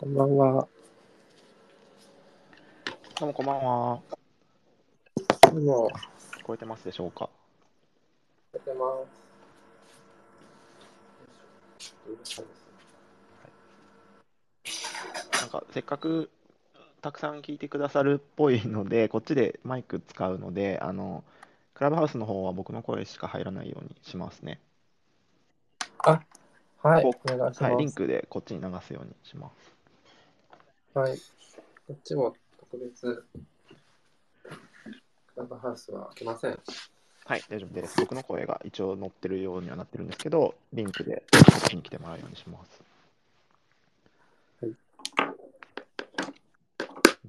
こんばんは。どうもこんばんは。どうも。聞こえてますでしょうか。聞こえてます。はい、なんかせっかくたくさん聞いてくださるっぽいので、こっちでマイク使うので、クラブハウスの方は僕の声しか入らないようにしますね。あ、はい。お願いします。はい、リンクでこっちに流すようにします。はい、こっちも特別クラブハウスは開けません。はい、大丈夫です。僕の声が一応載ってるようにはなってるんですけど、リンクでこっちに来てもらうようにします。はい。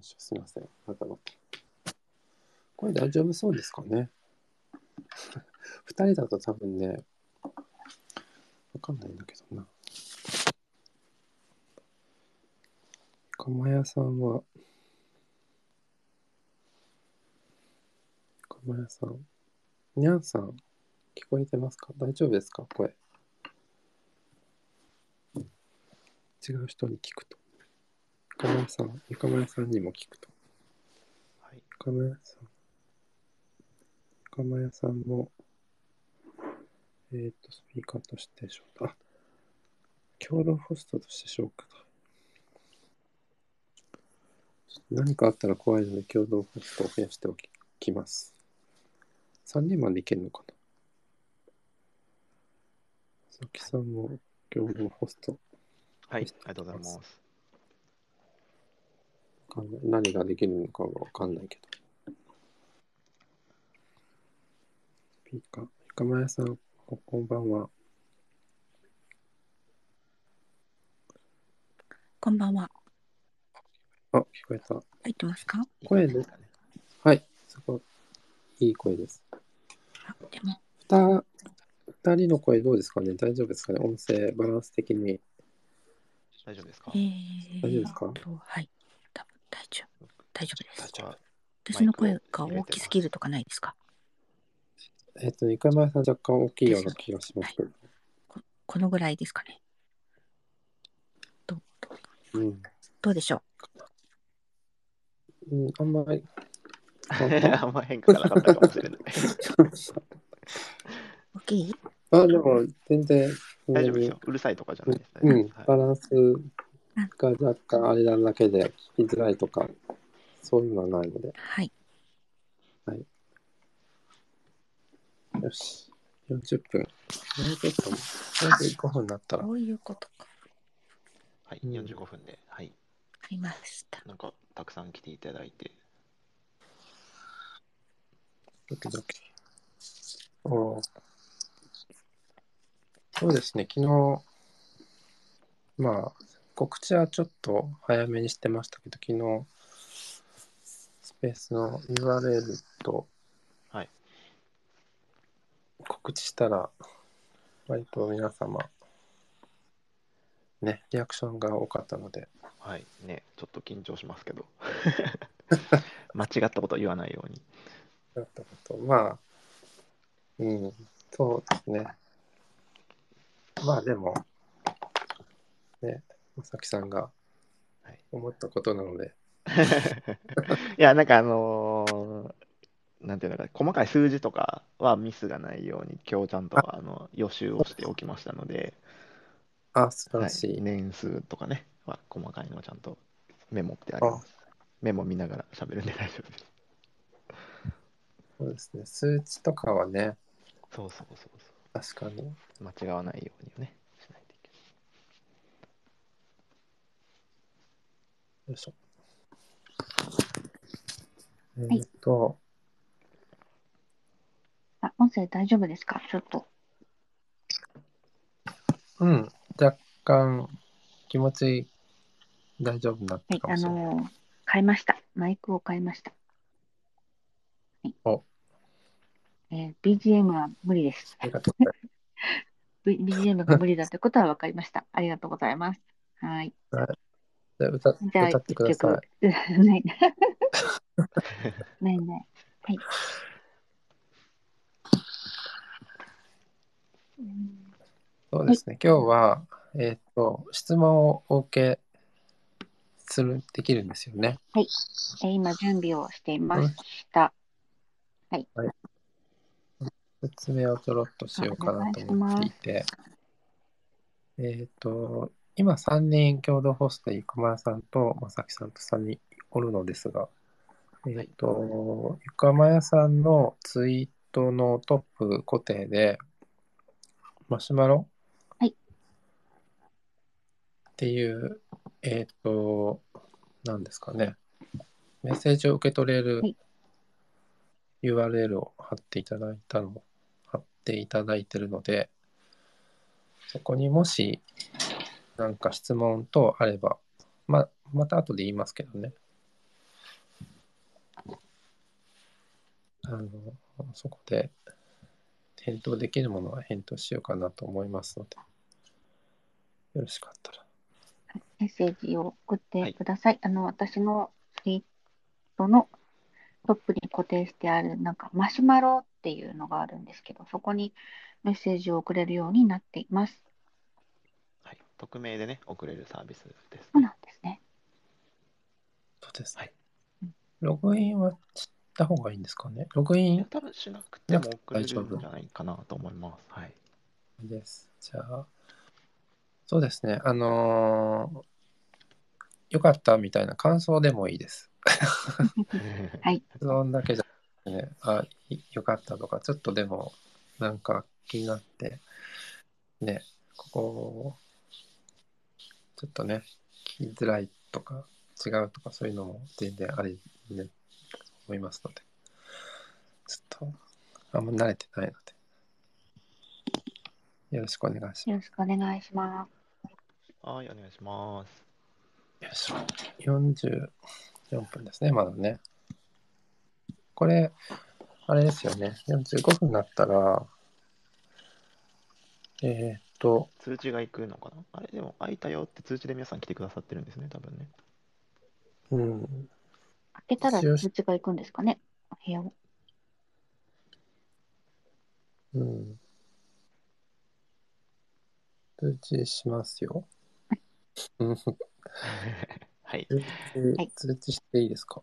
すみません。これ大丈夫そうですかね。2人だと多分ね、わかんないんだけどな。かまやさん、にゃんさん、聞こえてますか？大丈夫ですか？声。違う人に聞くと。かまやさんにも聞くと。はい、かまやさんも、スピーカーとして紹介。あ、共同ホストとして紹介。何かあったら怖いので、共同ホストを増やしておきます。3人までいけるのかな。佐々木さんも共同ホスト。はい、ありがとうございます。何ができるのかはわかんないけど。スピーカー、かまやさん。こんばんは。こんばんは。あ、聞こえた。入ってますか？声ですかね。はい、すごいいい声です。あ、でも2人の声どうですかね？大丈夫ですかね？音声バランス的に。大丈夫ですか？大丈夫ですか？はい、多分大丈夫です。私の声が大きすぎるとかないですか？かまやさん若干大きいような気がしますけど、はい、このぐらいですかね。どうでしょう。あんまりあんま変化がなかったかもしれない。大きい？あ、でも全然大丈夫ですよ。うるさいとかじゃないですね。バランスが若干あれなだけで聞きづらいとかそういうのはないので、はいはい、よし、40分、45分になったら、そういうことか。はい、45分で、はい。ありました。なんかたくさん来ていただいて。ドキドキ。そうですね。昨日、まあ告知はちょっと早めにしてましたけど、昨日スペースの URL と。告知したら割と皆様ねリアクションが多かったので、はいね、ちょっと緊張しますけど間違ったこと言わないように。間違ったことまあそうですね。まあでもね、まさきさんが思ったことなので、はい、いやなんかなんていうのか細かい数字とかはミスがないように今日ちゃんと予習をしておきましたので、あ、素晴らしい、はい、年数とかねは細かいのをちゃんとメモってあります。メモ見ながら喋るんで大丈夫です。そうですね、数値とかはね、そう確かに間違わないようにねしないといけない。よいしょ。はい、あ、音声大丈夫ですか？ちょっと。若干気持ち大丈夫になったかもしれない。はい、買いました。マイクを買いました。はい、お。BGM は無理です。ありがとうございます。BGM が無理だということは分かりました。ありがとうございます。はい。じゃあ歌ってください。ないな。ない。はい。そうですね、はい、今日は、質問をお受けできるんですよね。はい、今準備をしていました。はい、はい、説明をちょろっとしようかなと思っていて、今3人共同ホスト、生駒さんと正木さんと3人おるのですが、生駒さんのツイートのトップ固定でマシュマロ、はい、っていう何ですかね、メッセージを受け取れる URL を貼っていただいてるので、そこにもし何か質問等あれば、また後で言いますけどね、そこで返答できるものは返答しようかなと思いますので、よろしかったらメッセージを送ってください。はい、私のツイートのトップに固定してあるなんかマシュマロっていうのがあるんですけど、そこにメッセージを送れるようになっています。はい、匿名でね、送れるサービスです。そうなんですね。そうです。はい。ログインはした方がいいんですかね。ログイン多分しなくても送れるんじゃないかなと思います。はい。です。じゃあ。そうですね、よかったみたいな感想でもいいです。はい。そんだけじゃね、あ、よかったとか、ちょっとでもなんか気になってね、ここちょっとね聞きづらいとか違うとか、そういうのも全然ありね思いますので、ちょっとあんま慣れてないのでよろしくお願いします。よろしくお願いします。はい、お願いします。よいしょ、44分ですね、まだね。これ、あれですよね、45分になったら、通知が行くのかな？あれ、でも、開いたよって通知で皆さん来てくださってるんですね、多分ね。うん。開けたら通知が行くんですかね、お部屋を。うん。通知しますよ。はい、通知していいですか？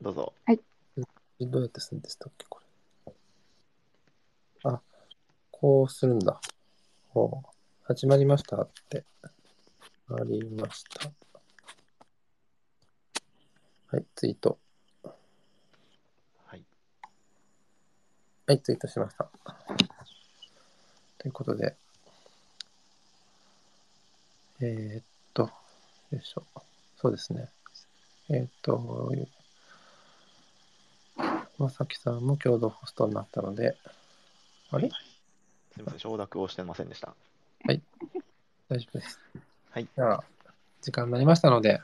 どうぞ。はい。どうやってするんでしたっけ、これ。あ、こうするんだ。ほう。始まりましたって。ありました。はい、ツイート。はい。はい、ツイートしました。ということで。よいしょ。そうですね。まさきさんも共同ホストになったので、あれ？すみません、承諾をしてませんでした。はい。大丈夫です。はい。じゃあ、時間になりましたので、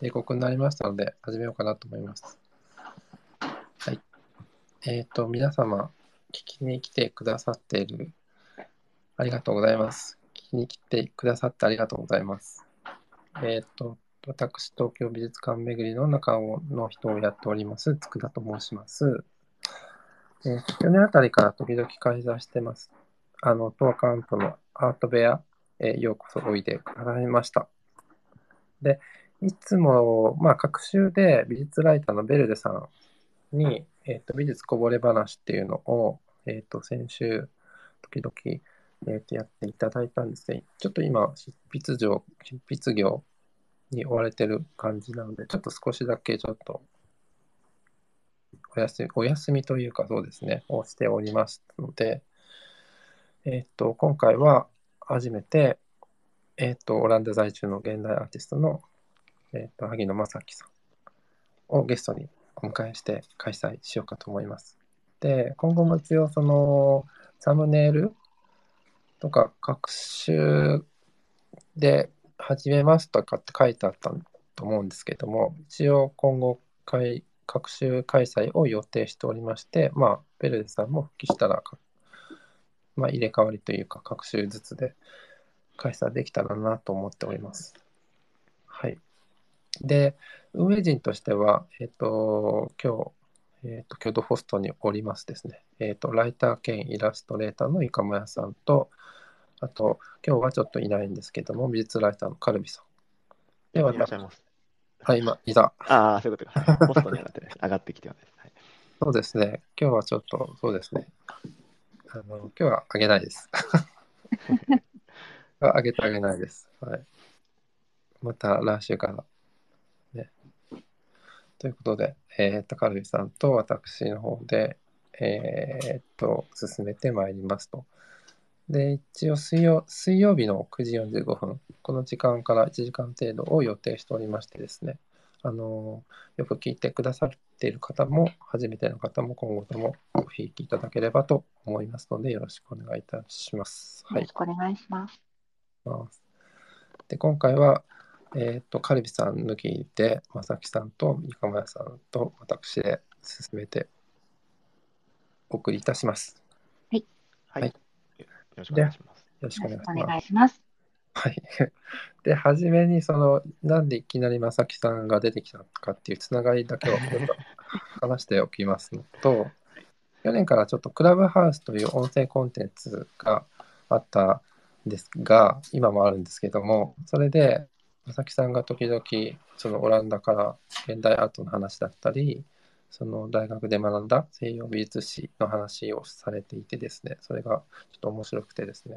定刻になりましたので、始めようかなと思います。はい。皆様、聞きに来てくださっている、ありがとうございます。に来てくださってありがとうございます。私、東京美術館巡りの中の人をやっております、つくだと申します。去年あたりから時々開催してます。当館とのアート部屋、ようこそおいでくださいました。で、いつも、各週で美術ライターのベルデさんに、美術こぼれ話っていうのを、先週、時々、やっていただいたんですね。ちょっと今執筆業に追われてる感じなので、ちょっと少しだけちょっとお休みというか、そうですね、をしておりますので、今回は初めて、オランダ在住の現代アーティストの、萩野正樹さんをゲストにお迎えして開催しようかと思います。で、今後も一応そのサムネイルとか各週で始めますとかって書いてあったと思うんですけども、一応今後各週開催を予定しておりまして、ベルデさんも復帰したら、入れ替わりというか各週ずつで開催できたらなと思っております。はい。で、運営陣としては、今日、共同ホストにおりますですね。ライター兼イラストレーターの生駒さんと、あと今日はちょっといないんですけども、美術ライターのカルビさんではいらっしゃいます。はい、今、いた。ああ、そういうことか。ポストに上がって、ね、上がってきてます、はい。そうですね。今日はちょっと、そうですね。今日は上げないです。上げてあげないです。はい。また来週から。ね、ということで、カルビさんと私の方で、進めてまいりますと。で、一応水曜日の9時45分、この時間から1時間程度を予定しておりましてですね、よく聞いてくださっている方も、初めての方も今後ともお聞きいただければと思いますので、よろしくお願いいたします。よろしくお願いします。はい、で、今回は、カルビさん抜きで、まさきさんとみかまやさんと私で進めてお送りいたします。はい。はいはいよろしくお願いします。よろしくお願いします。はい。で、はじめに、なんでいきなりまさきさんが出てきたかっていうつながりだけを話しておきますのと、去年からちょっとクラブハウスという音声コンテンツがあったんですが、今もあるんですけども、それで、まさきさんが時々、オランダから現代アートの話だったり、大学で学んだ西洋美術史の話をされていてですね、それがちょっと面白くてですね、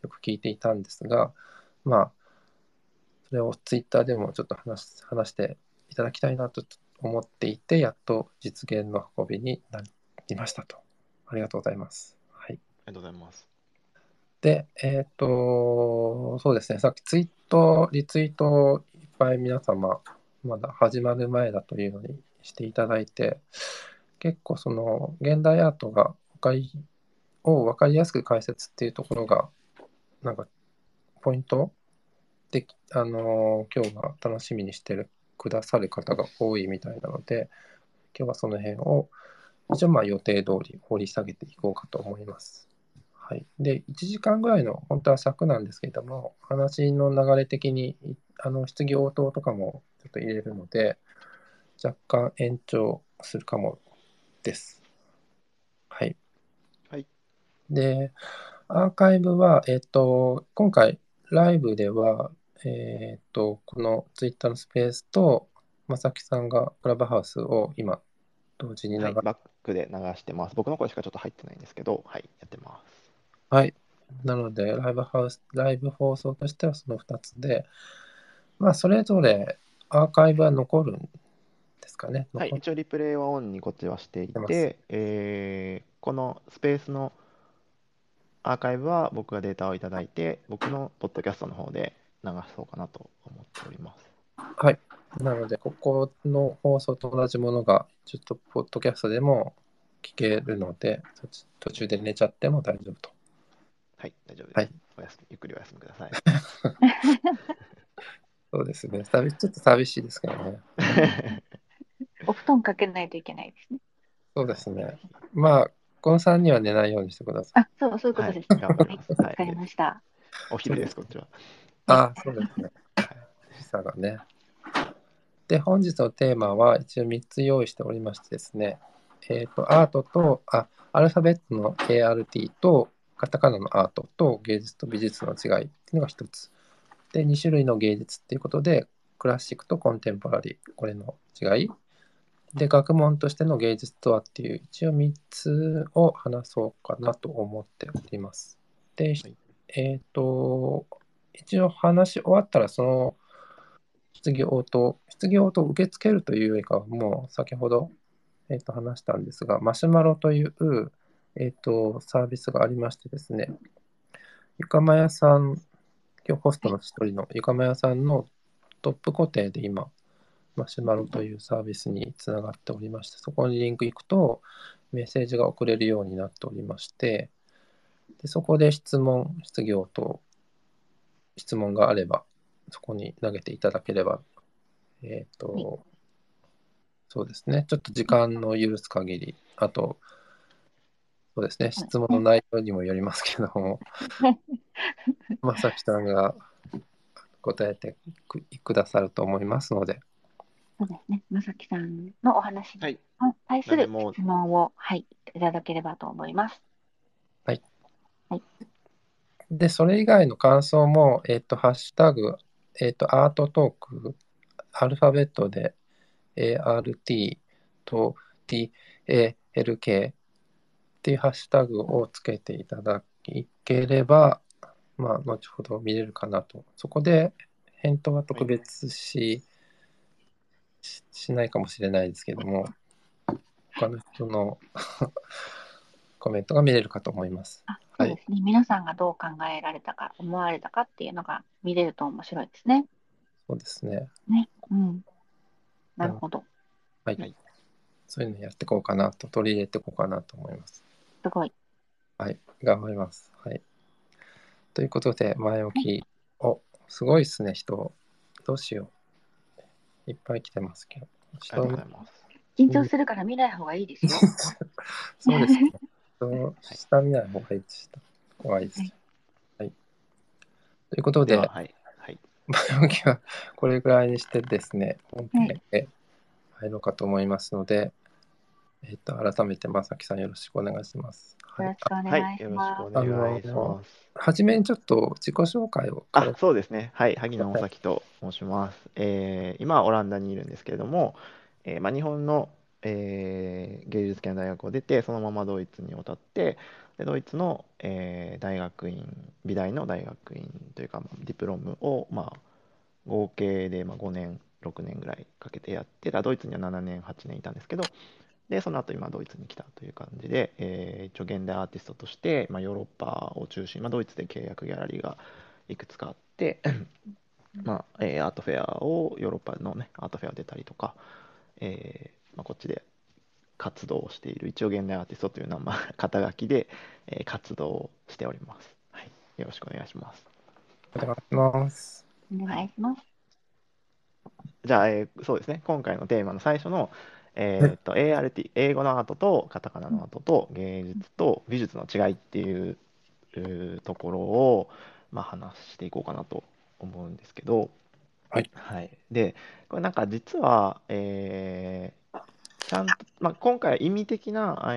よく聞いていたんですが、まあ、それをツイッターでもちょっと話していただきたいなと思っていて、やっと実現の運びになりましたと。ありがとうございます。はい。ありがとうございます。で、そうですね、さっきリツイートをいっぱい皆様、まだ始まる前だというのに、していただいて、結構現代アートが分かりやすく解説っていうところがなんかポイントで今日は楽しみにしてくださる方が多いみたいなので、今日はその辺を一応まあ予定通り掘り下げていこうかと思います。はい、で1時間ぐらいの本当は尺なんですけれども、話の流れ的に質疑応答とかもちょっと入れるので。若干延長するかもです。はい。はい、で、アーカイブは、今回ライブでは、このツイッターのスペースと、まさきさんがクラブハウスを今、同時に流して、はい、バックで流してます。僕の声しかちょっと入ってないんですけど、はい、やってます。はい。なので、ライブ放送としてはその2つで、まあ、それぞれアーカイブは残るんですかね。はい、一応リプレイはオンにこっちはしていて、このスペースのアーカイブは僕がデータをいただいて、僕のポッドキャストの方で流そうかなと思っております。はい。なので、ここの放送と同じものが、ちょっとポッドキャストでも聞けるので、途中で寝ちゃっても大丈夫と。はい、大丈夫です。はい、ゆっくりお休みください。そうですね。ちょっと寂しいですけどね。お布団かけないといけないですね。そうですね。まあ、この3人は寝ないようにしてください。あ、そういうことです。はい、わかりました。お昼です、こっちは。あ、そうですね。時差がね。で、本日のテーマは一応3つ用意しておりましてですね、アートと、アルファベットの ART と、カタカナのアートと芸術と美術の違いっていうのが1つ。で、2種類の芸術っていうことで、クラシックとコンテンポラリー、これの違い。で、学問としての芸術とはっていう、一応3つを話そうかなと思っております。で、はい、一応話し終わったら、質疑応答を受け付けるというよりかは、もう先ほど、話したんですが、マシュマロという、サービスがありましてですね、ゆかまやさん、今日ホストの一人のゆかまやさんのトップ固定で今、マシュマロというサービスにつながっておりまして、そこにリンク行くとメッセージが送れるようになっておりまして、でそこで質疑応答、質問があればそこに投げていただければ、そうですね、ちょっと時間の許す限り、あとそうですね、質問の内容にもよりますけども、まさきさんが答えてくださると思いますので。そうですね、まさきさんのお話に対する質問を、はい、いただければと思います。はい。はい、で、それ以外の感想も、ハッシュタグアートトーク、アルファベットで ART と TALK っていうハッシュタグをつけていただければ、まあ、後ほど見れるかなと。そこで返答は特別しないかもしれないですけども、他の人のコメントが見れるかと思います。そうですね、はい、皆さんがどう考えられたか思われたかっていうのが見れると面白いですね。そうですね。ね、うん、なるほど。はい、はい、そういうのやっていこうかなと、取り入れていこうかなと思います。すごい。はい、頑張ります。はい。ということで前置き、はい、お、すごいですね、人どうしよう、いっぱい来てますけど。ありがとうございます。緊張するから見ない方がいいですよ。そうですね。下見ない方がいいでした。怖いです。はい。ということで、はいはい、前置きはこれぐらいにしてですね、本編へ入ろうかと思いますので、改めてまさきさんよろしくお願いします。よろしくお願いします。はじめにちょっと自己紹介を。あ、そうですね。はい、萩野まさきと申します。今オランダにいるんですけれども、日本の芸術系の大学を出て、そのままドイツに渡って、でドイツの、大学院、美大の大学院というか、まあ、ディプロムを、まあ、合計で、まあ、5年6年ぐらいかけてやってた。ドイツには7年8年いたんですけど、でその後今ドイツに来たという感じで、一応現代アーティストとして、まあ、ヨーロッパを中心、まあ、ドイツで契約ギャラリーがいくつかあって、まあアートフェアをヨーロッパの、ね、アートフェア出たりとか、こっちで活動をしている、一応現代アーティストというのは、まあ、肩書きで、活動をしております、はい。よろしくお願いします。お願いします。お願いします。じゃあ、そうですね、今回のテーマの最初の、ART、英語のアートとカタカナのアートと芸術と美術の違いっていうところを、まあ、話していこうかなと思うんですけど、はいはい、でこれなんか実は、ちゃんと、まあ、今回意味的な、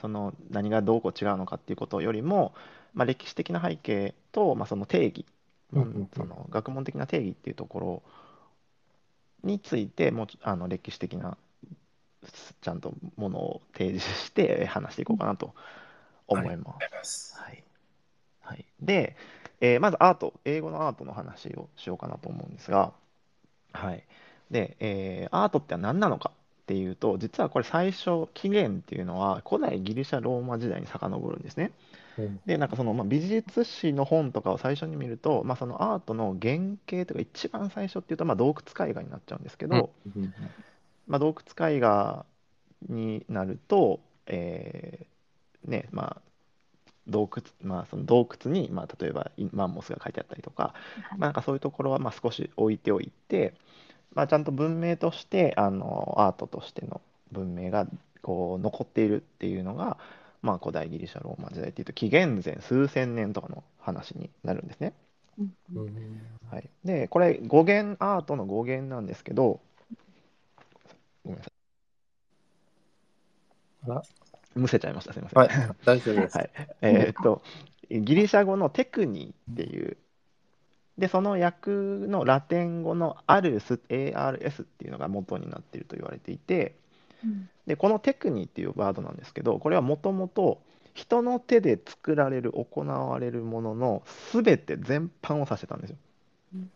その何がどうこう違うのかっていうことよりも、まあ、歴史的な背景と、まあ、その定義、うんうんうん、その学問的な定義っていうところについて、もう歴史的なちゃんとものを提示して話していこうかなと思います。はいはい、で、まずアート、英語のアートの話をしようかなと思うんですが、はい、で、アートって何なのかっていうと、実はこれ最初起源っていうのは古代ギリシャローマ時代に遡るんですね。うん、でなんかその、まあ、美術史の本とかを最初に見ると、まあ、そのアートの原型というか一番最初っていうと、まあ、洞窟絵画になっちゃうんですけど、うんまあ、洞窟絵画になると、ねまあその洞窟に、まあ、例えばマンモスが書いてあったりとか、まあ、なんかそういうところはまあ少し置いておいて、まあ、ちゃんと文明としてアートとしての文明がこう残っているっていうのが、まあ、古代ギリシャローマ時代っていうと紀元前数千年とかの話になるんですね。うんはい、でこれ語源、アートの語源なんですけど、ごめんなさい、あらむせちゃいました、すみません。はい、大丈夫です。はい、ギリシャ語のテクニっていう、でその訳のラテン語のアルス ARS っていうのが元になっていると言われていて、うん、でこのテクニっていうワードなんですけど、これはもともと人の手で作られる、行われるものの全て全般を指してたんですよ。うん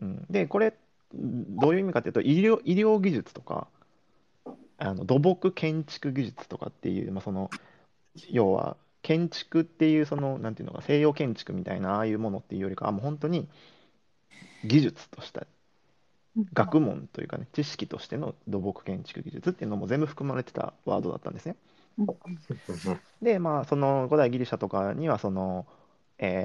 うん、でこれどういう意味かというと、医療技術とか土木建築技術とかっていう、まあ、その要は建築っていう、そのなんていうのか、西洋建築みたいなああいうものっていうよりかは、もう本当に技術とした学問というかね、知識としての土木建築技術っていうのも全部含まれてたワードだったんですね。でまあその古代ギリシャとかにはその、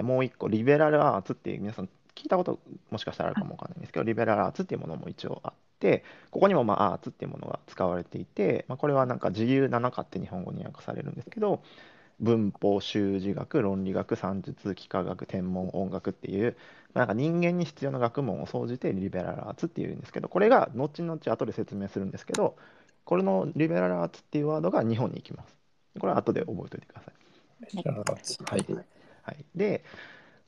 もう一個リベラルアーツっていう、皆さん聞いたこともしかしたらあるかもわかんないんですけど、リベラルアーツっていうものも一応あって、ここにもまあアーツっていうものが使われていて、まあ、これはなんか自由な中って日本語に訳されるんですけど、文法、修辞学、論理学、算術、幾何学、天文、音楽っていう、まあ、なんか人間に必要な学問を総じてリベラルアーツっていうんですけど、これが後々後で説明するんですけど、これのリベラルアーツっていうワードが日本に行きます。これは後で覚えておいてください。はいはい、で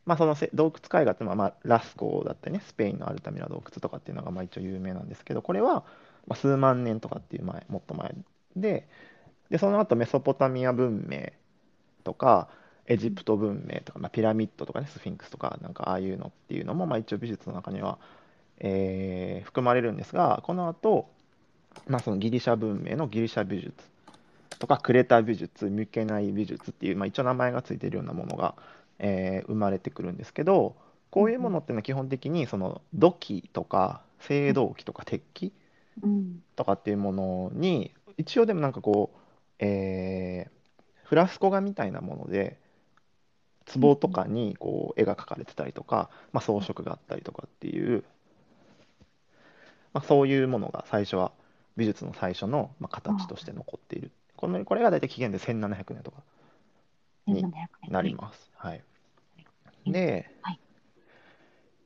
まあ、その洞窟絵画っていうのは、まあ、ラスコだったりね、スペインのアルタミラ洞窟とかっていうのがまあ一応有名なんですけど、これはまあ数万年とかっていう前、もっと前で、その後メソポタミア文明とか、エジプト文明とか、まあ、ピラミッドとかね、スフィンクスとか、なんかああいうのっていうのも、まあ、一応美術の中には、含まれるんですが、この後、まあ、そのギリシャ文明のギリシャ美術とか、クレタ美術、ミュケナイ美術っていう、まあ、一応名前がついてるようなものが、生まれてくるんですけど、こういうものっていうのは基本的にその土器とか青銅器とか鉄器とかっていうものに一応でもなんかこう、フラスコ画みたいなもので壺とかにこう絵が描かれてたりとか、まあ、装飾があったりとかっていう、まあ、そういうものが最初は美術の最初のまあ形として残っている。これが大体紀元で1700年とかになります。はい、で、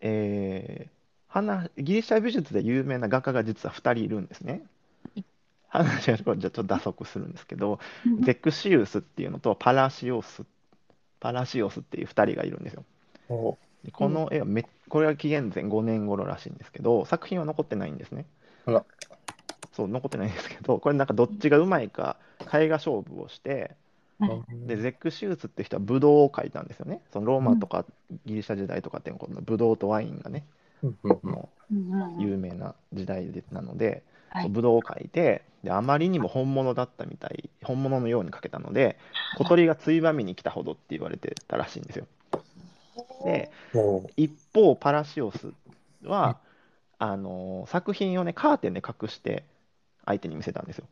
ギリシャ美術で有名な画家が実は2人いるんですね。話がじゃあちょっと打足するんですけど、ゼクシウスっていうのとパラシオスっていう2人がいるんですよ。この絵はこれは紀元前5年頃らしいんですけど、作品は残ってないんですね。そう、残ってないんですけど、これなんかどっちがうまいか絵画勝負をして、でゼックシウスって人はブドウを描いたんですよね。そのローマとかギリシャ時代とかってこのブドウとワインがね、有名な時代なので、ブドウを描いて、であまりにも本物だったみたい、本物のように描けたので、小鳥がついばみに来たほどって言われてたらしいんですよ。で一方パラシオスは作品をねカーテンで隠して相手に見せたんですよ。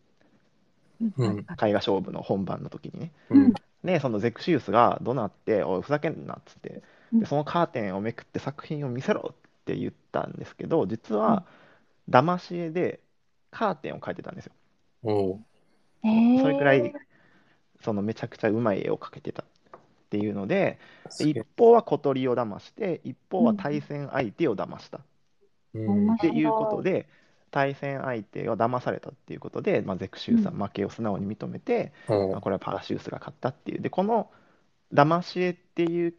絵画勝負の本番の時にね、でそのゼクシウスが怒鳴って「おいふざけんな」っつって、でそのカーテンをめくって作品を見せろって言ったんですけど、実は騙し絵でカーテンを描いてたんですよ。それくらいそのめちゃくちゃうまい絵を描けてたっていうので、一方は小鳥を騙して一方は対戦相手を騙したっていうことで。対戦相手が騙されたっていうことで、まあ、ゼクシウスは負けを素直に認めて、まあ、これはパラシウスが勝ったっていう。でこの騙し絵っていう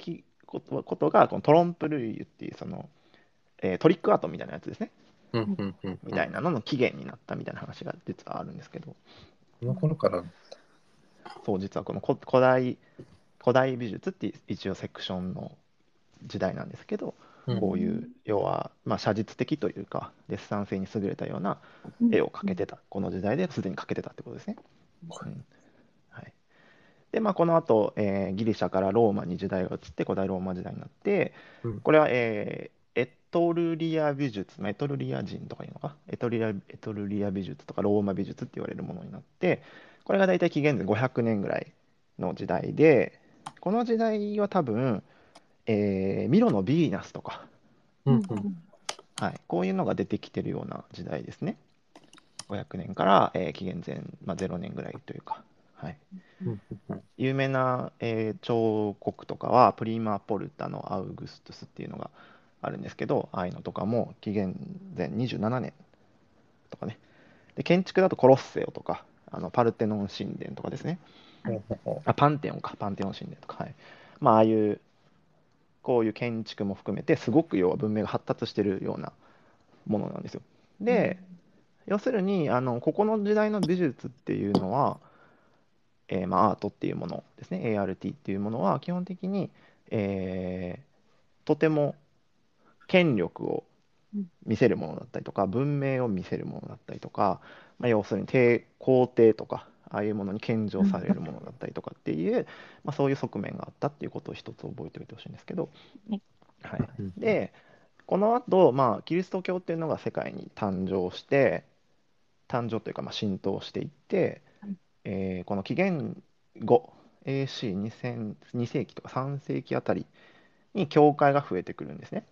ことがこのトロンプルイユっていうその、トリックアートみたいなやつですね、みたいなのの起源になったみたいな話が実はあるんですけど、この頃からそう実はこの古代美術って一応セクションの時代なんですけど、こういう要は、まあ、写実的というかデッサン性に優れたような絵を描けてた、この時代ですでに描けてたってことですね。でまあこのあと、ギリシャからローマに時代が移って古代ローマ時代になって、これは、エトルリア美術、エトルリア人とかいうのか、エトルリア美術とかローマ美術って言われるものになって、これが大体紀元前500年ぐらいの時代で、この時代は多分ミロのヴィーナスとか、こういうのが出てきてるような時代ですね。500年から、紀元前、まあ、0年ぐらいというか、有名な、彫刻とかはプリマポルタのアウグストゥスっていうのがあるんですけど、ああいうのとかも紀元前27年とかね。で建築だとコロッセオとかパルテノン神殿とかですね、パンテオン神殿とか、まあああいうこういう建築も含めてすごく要は文明が発達してるようなものなんですよ。で、要するにここの時代の美術っていうのは、まあ、アートっていうものですね、 ART っていうものは基本的に、とても権力を見せるものだったりとか文明を見せるものだったりとか、まあ、要するに皇帝とかああいうものに献上されるものだったりとかっていうまあそういう側面があったっていうことを一つ覚えておいてほしいんですけど、でこの後、まあキリスト教っていうのが世界に誕生というかまあ浸透していって、この紀元後 AC2 世紀とか3世紀あたりに教会が増えてくるんですね。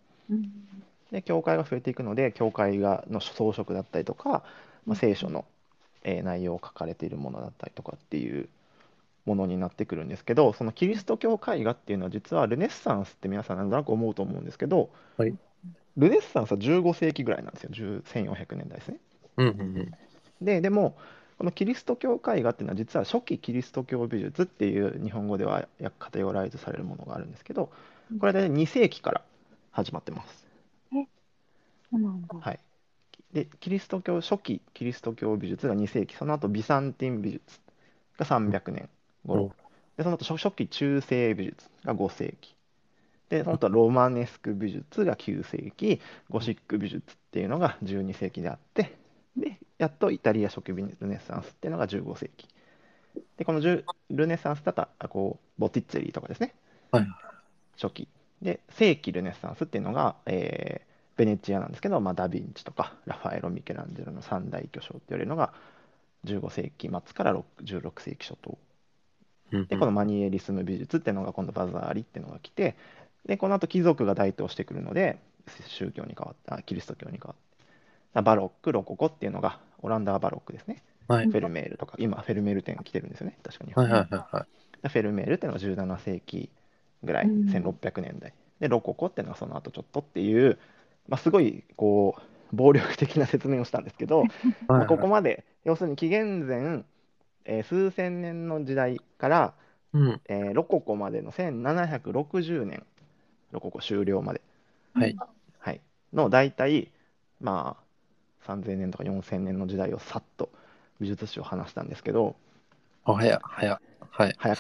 で教会が増えていくので教会がの装飾だったりとか、まあ、聖書の内容を書かれているものだったりとかっていうものになってくるんですけど、そのキリスト教絵画っていうのは実はルネッサンスって皆さんなんとなく思うと思うんですけど、ルネッサンスは15世紀ぐらいなんですよ。1400年代ですね。でもこのキリスト教絵画っていうのは実は初期キリスト教美術っていう日本語ではカテゴライズされるものがあるんですけど、これで2世紀から始まってます。はい、でキリスト教初期キリスト教美術が2世紀、その後ビサンティン美術が300年頃、でその後初期中世美術が5世紀。でその後ロマネスク美術が9世紀、ゴシック美術っていうのが12世紀であって、でやっとイタリア初期ルネサンスっていうのが15世紀で、このルネサンスだったらこうボティッツェリとかですね、はい、初期で世紀ルネサンスっていうのが、ベネチアなんですけど、ダ・ヴィンチとかラファエロ・ミケランジェロの三大巨匠って言われるのが15世紀末から16世紀初頭で、このマニエリスム美術っていうのが今度バザーリっていうのが来て、でこの後貴族が台頭してくるので宗教に変わってキリスト教に変わってバロックロココっていうのがオランダはバロックですね、はい、フェルメールとか今フェルメール展来てるんですよね確かに、はいはいはいはい、フェルメールっていうのが17世紀ぐらい、1600年代でロココっていうのがその後ちょっとっていう、すごいこう暴力的な説明をしたんですけどここまで要するに紀元前、数千年の時代から、ロココまでの1760年ここ終了まで、はいはい、の大体、3000年とか4000年の時代をさっと美術史を話したんですけど、早か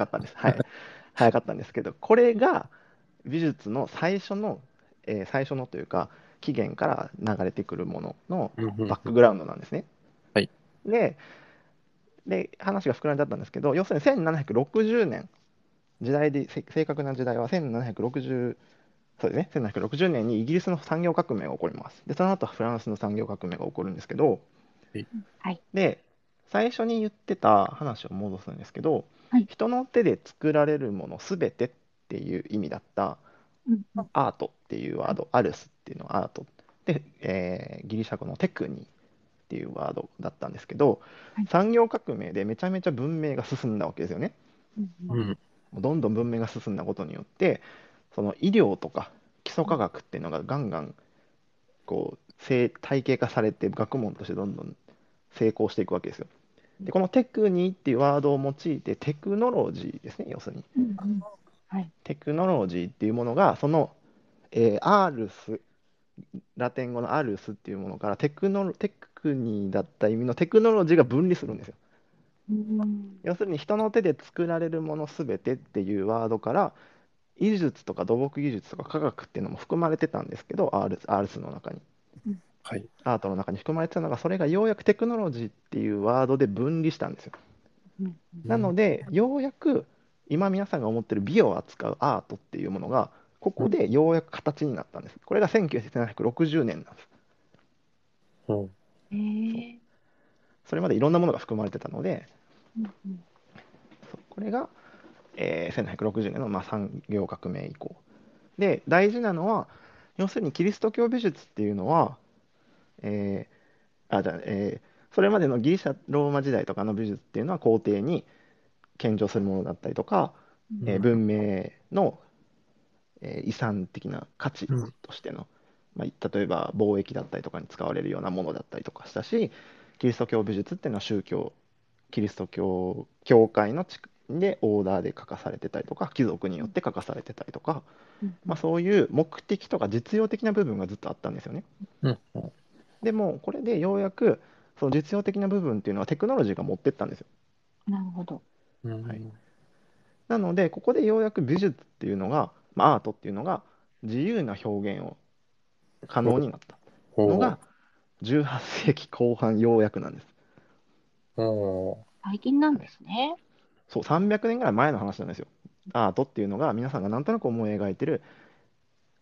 ったんです、はい、早かったんですけど、これが美術の最初のというか起源から流れてくるもののバックグラウンドなんですね、はい、で話が膨らんじゃったんですけど、要するに1760年時代で正確な時代は1760年にイギリスの産業革命が起こります。でその後フランスの産業革命が起こるんですけど、はい、で最初に言ってた話を戻すんですけど、はい、人の手で作られるものすべてっていう意味だったアートっていうワード、アルスっていうのはアートで、ギリシャ語のテクニっていうワードだったんですけど、はい、産業革命でめちゃめちゃ文明が進んだわけですよね、どんどん文明が進んだことによって、その医療とか基礎科学っていうのがガンガンこう体系化されて学問としてどんどん成功していくわけですよ。でこのテクニーっていうワードを用いてテクノロジーですね、要するに、テクノロジーっていうものがその、アールス、ラテン語のアルスっていうものからテクニーだった意味のテクノロジーが分離するんですよ。要するに人の手で作られるものすべてっていうワードから医術とか土木技術とか科学っていうのも含まれてたんですけど、アールスの中に、アートの中に含まれてたのが、それがようやくテクノロジーっていうワードで分離したんですよ、なのでようやく今皆さんが思ってる美を扱うアートっていうものがここでようやく形になったんです。これが1960年なんです。それまでいろんなものが含まれてたので、これが、1760年の産業革命以降で、大事なのは要するにキリスト教美術っていうのは、それまでのギリシャローマ時代とかの美術っていうのは皇帝に献上するものだったりとか、文明の、遺産的な価値としての、例えば貿易だったりとかに使われるようなものだったりとかしたし、キリスト教美術っていうのはキリスト教教会のでオーダーで書かされてたりとか、貴族によって書かされてたりとか、そういう目的とか実用的な部分がずっとあったんですよね、でもこれでようやくその実用的な部分っていうのはテクノロジーが持ってったんですよ。なのでここでようやく美術っていうのが、アートっていうのが自由な表現を可能になったのが18世紀後半ようやくなんです。最近なんですね。そう、300年ぐらい前の話なんですよ。アートっていうのが、皆さんがなんとなく思い描いてる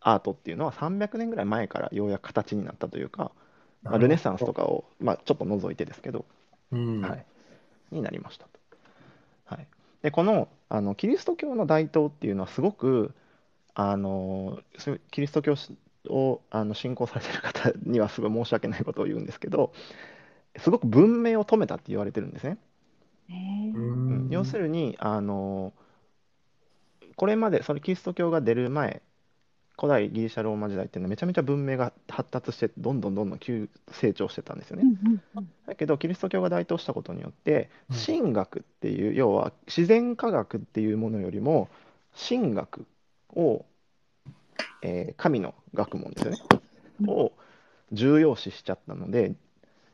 アートっていうのは300年ぐらい前からようやく形になったというか、ルネサンスとかを、ちょっと除いてですけど、になりましたと。でこの、キリスト教の台頭っていうのはすごくキリスト教を信仰されてる方にはすごい申し訳ないことを言うんですけど、すごく文明を止めたって言われてるんですね。要するにこれまでキリスト教が出る前古代ギリシャローマ時代っていうのはめちゃめちゃ文明が発達してどんどん急成長してたんですよね。だけどキリスト教が台頭したことによって神学っていう、要は自然科学っていうものよりも神学を、神の学問ですよねを重要視しちゃったので、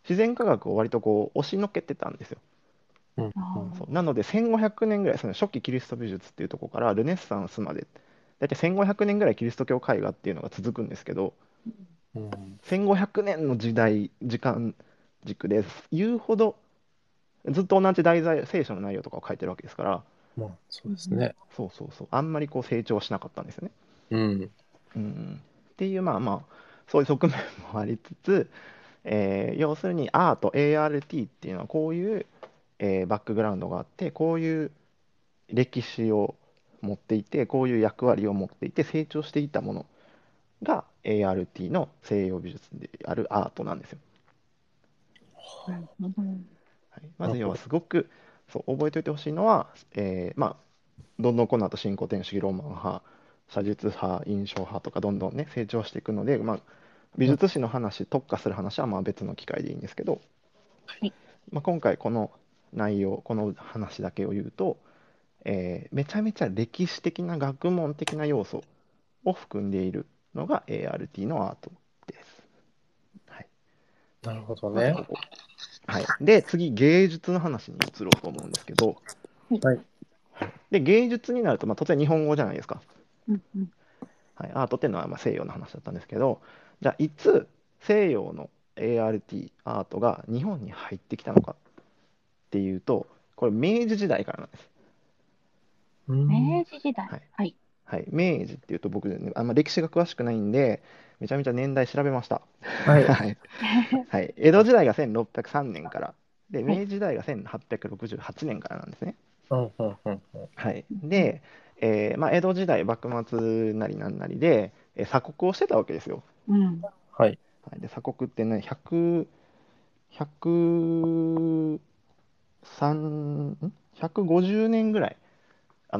自然科学を割とこう押しのけてたんですよ。そうなので1500年ぐらい、その初期キリスト美術っていうところからルネッサンスまでだいたい1500年ぐらいキリスト教絵画っていうのが続くんですけど、1500年の時間軸で言うほどずっと同じ題材、聖書の内容とかを書いてるわけですから、そうですね。そうあんまりこう成長しなかったんですよね。っていうそういう側面もありつつ、要するにアート ART っていうのはこういう、バックグラウンドがあって、こういう歴史を持っていて、こういう役割を持っていて成長していたものが ART の西洋美術であるアートなんですよ。まず要はすごく覚えておいてほしいのは、この後新古典主義ローマン派、写実派、印象派とかどんどんね成長していくので、美術史の話、特化する話は別の機会でいいんですけど、今回この内容、この話だけを言うと、めちゃめちゃ歴史的な学問的な要素を含んでいるのが ART のアートです。なるほどね。で次、芸術の話に移ろうと思うんですけど、で芸術になると、当然日本語じゃないですか。アートっていうのは西洋の話だったんですけど、じゃあいつ西洋の ART アートが日本に入ってきたのかっていうと、これ明治時代からなんです。明治時代、明治っていうと僕、歴史が詳しくないんでめちゃめちゃ年代調べました。江戸時代が1603年からで、明治時代が1868年からなんですね。で、江戸時代幕末なりなんなりで、鎖国をしてたわけですよ。で鎖国ってね、150年ぐらい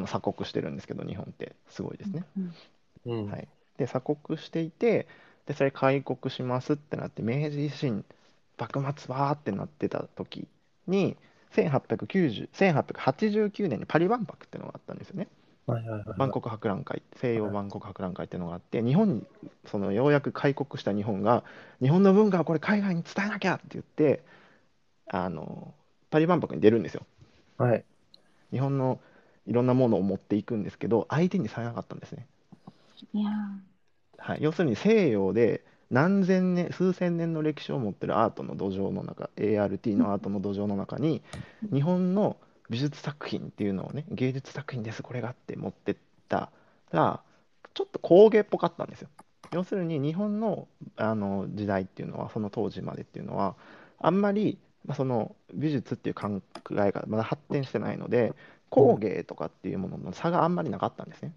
鎖国してるんですけど、日本ってすごいですね。で鎖国していて、でそれ開国しますってなって、明治維新幕末はってなってた時に1889年にパリ万博っていうのがあったんですよね。万国博覧会、西洋万国博覧会っていうのがあって、日本にようやく開国した日本が、日本の文化をこれ海外に伝えなきゃって言って、パリ万博に出るんですよ。日本のいろんなものを持っていくんですけど、相手にされなかったんですね。要するに西洋で何千年、数千年の歴史を持ってるアートの土壌の中、 ART のアートの土壌の中に、日本の美術作品っていうのをね、芸術作品ですこれがって持ってったら、ちょっと工芸っぽかったんですよ。要するに日本の時代っていうのは、その当時までっていうのはあんまり、その美術っていう考えがまだ発展してないので、工芸とかっていうものの差があんまりなかったんですね。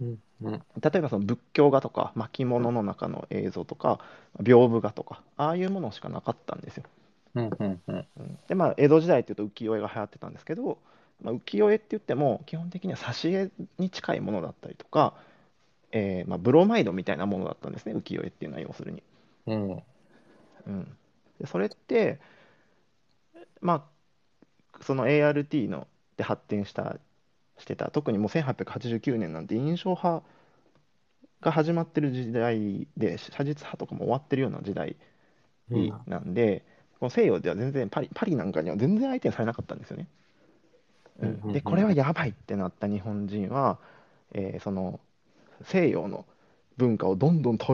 例えばその仏教画とか巻物の中の映像とか屏風画とか、ああいうものしかなかったんですよ。で江戸時代っていうと浮世絵が流行ってたんですけど、浮世絵って言っても基本的には挿絵に近いものだったりとか、ブロマイドみたいなものだったんですね、浮世絵っていうのは要するに。でそれってその ART ので発展してた、特にもう1889年なんて印象派が始まってる時代で、写実派とかも終わってるような時代なんで、この西洋では全然パリなんかには全然相手にされなかったんですよね。でこれはやばいってなった日本人は、その西洋の文化をどんどんアー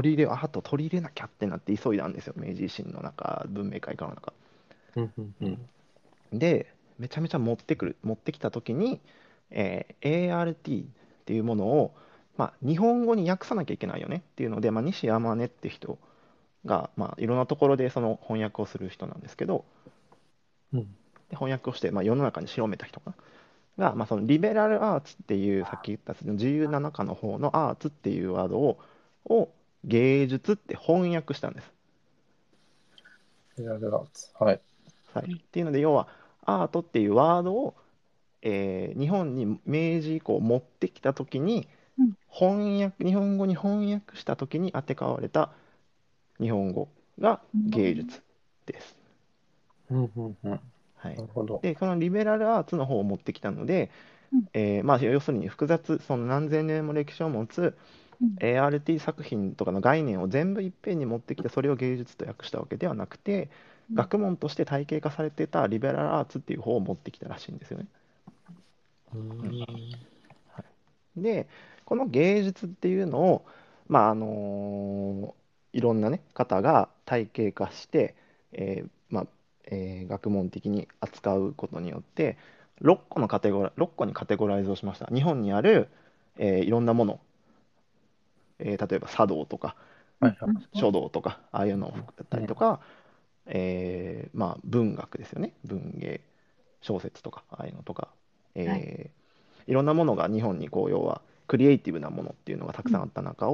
ト取り入れなきゃってなって急いだんですよ、明治維新の中、文明開化の中。でめちゃめちゃ持ってきた時に、ART っていうものを、日本語に訳さなきゃいけないよねっていうので、西山音って人が、いろんなところでその翻訳をする人なんですけど、で翻訳をして、世の中に広めた人が、そのリベラルアーツっていう、さっき言った自由な中の方のアーツっていうワードを芸術って翻訳したんです。リベラルアーツ、っていうので、要はアートっていうワードを、日本に明治以降持ってきた時に日本語に翻訳した時にあてがわれた日本語が芸術です。うんうんうん、はい、なるほど。で、このリベラルアーツの方を持ってきたので、うんまあ、要するに複雑、その何千年も歴史を持つ、うん、ART 作品とかの概念を全部いっぺんに持ってきて、それを芸術と訳したわけではなくて、うん、学問として体系化されてたリベラルアーツっていう方を持ってきたらしいんですよね。うんはい、でこの芸術っていうのを、まあいろんな、ね、方が体系化して、まあ学問的に扱うことによって6個にカテゴライズをしました。日本にある、いろんなもの、例えば茶道とか、はい、書道とかああいうのを含んだりとか、うんまあ、文学ですよね、文芸小説とかああいうのとか、はい、いろんなものが日本にこう要はクリエイティブなものっていうのがたくさんあった中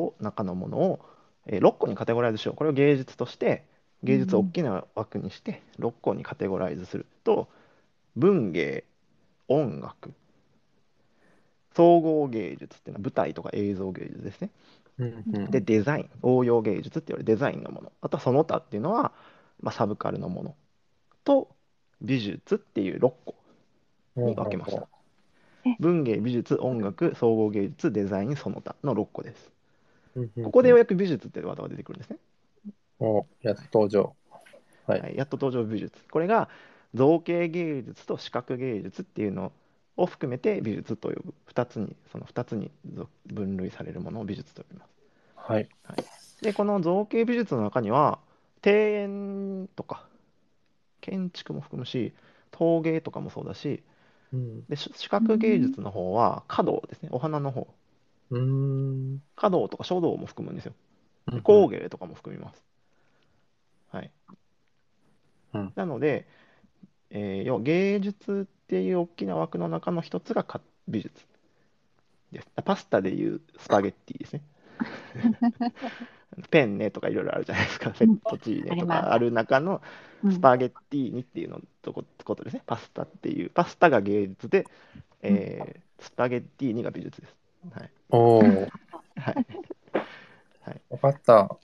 のものを、6個にカテゴライズしよう、これを芸術として芸術を大きな枠にして6個にカテゴライズすると、文芸、音楽、総合芸術っていうのは舞台とか映像芸術ですね、うんうん、でデザイン、応用芸術っていわれるデザインのもの、あとはその他っていうのは、まあ、サブカルのものと美術っていう6個に分けました。文芸、美術、音楽、総合芸術、デザイン、その他の6個です。ここでようやく美術ってワードが出てくるんですね。お、やっと登場、はいはい、やっと登場美術。これが造形芸術と視覚芸術っていうのを含めて美術と呼ぶ。2つに分類されるものを美術と呼びます。はいはい、でこの造形美術の中には庭園とか建築も含むし、陶芸とかもそうだし、で視覚芸術の方は華道ですね、お花の方。華道とか書道も含むんですよ。工芸とかも含みます。はい。うん、なので、芸術っていう大きな枠の中の一つが美術です。パスタでいうスパゲッティですね。ペンネとかいろいろあるじゃないですか。フェットチーネとかある中のスパゲッティーニっていうのとことですね。パスタっていう、パスタが芸術で、スパゲッティーニが美術です。はい、おお。はい。はい。分かった。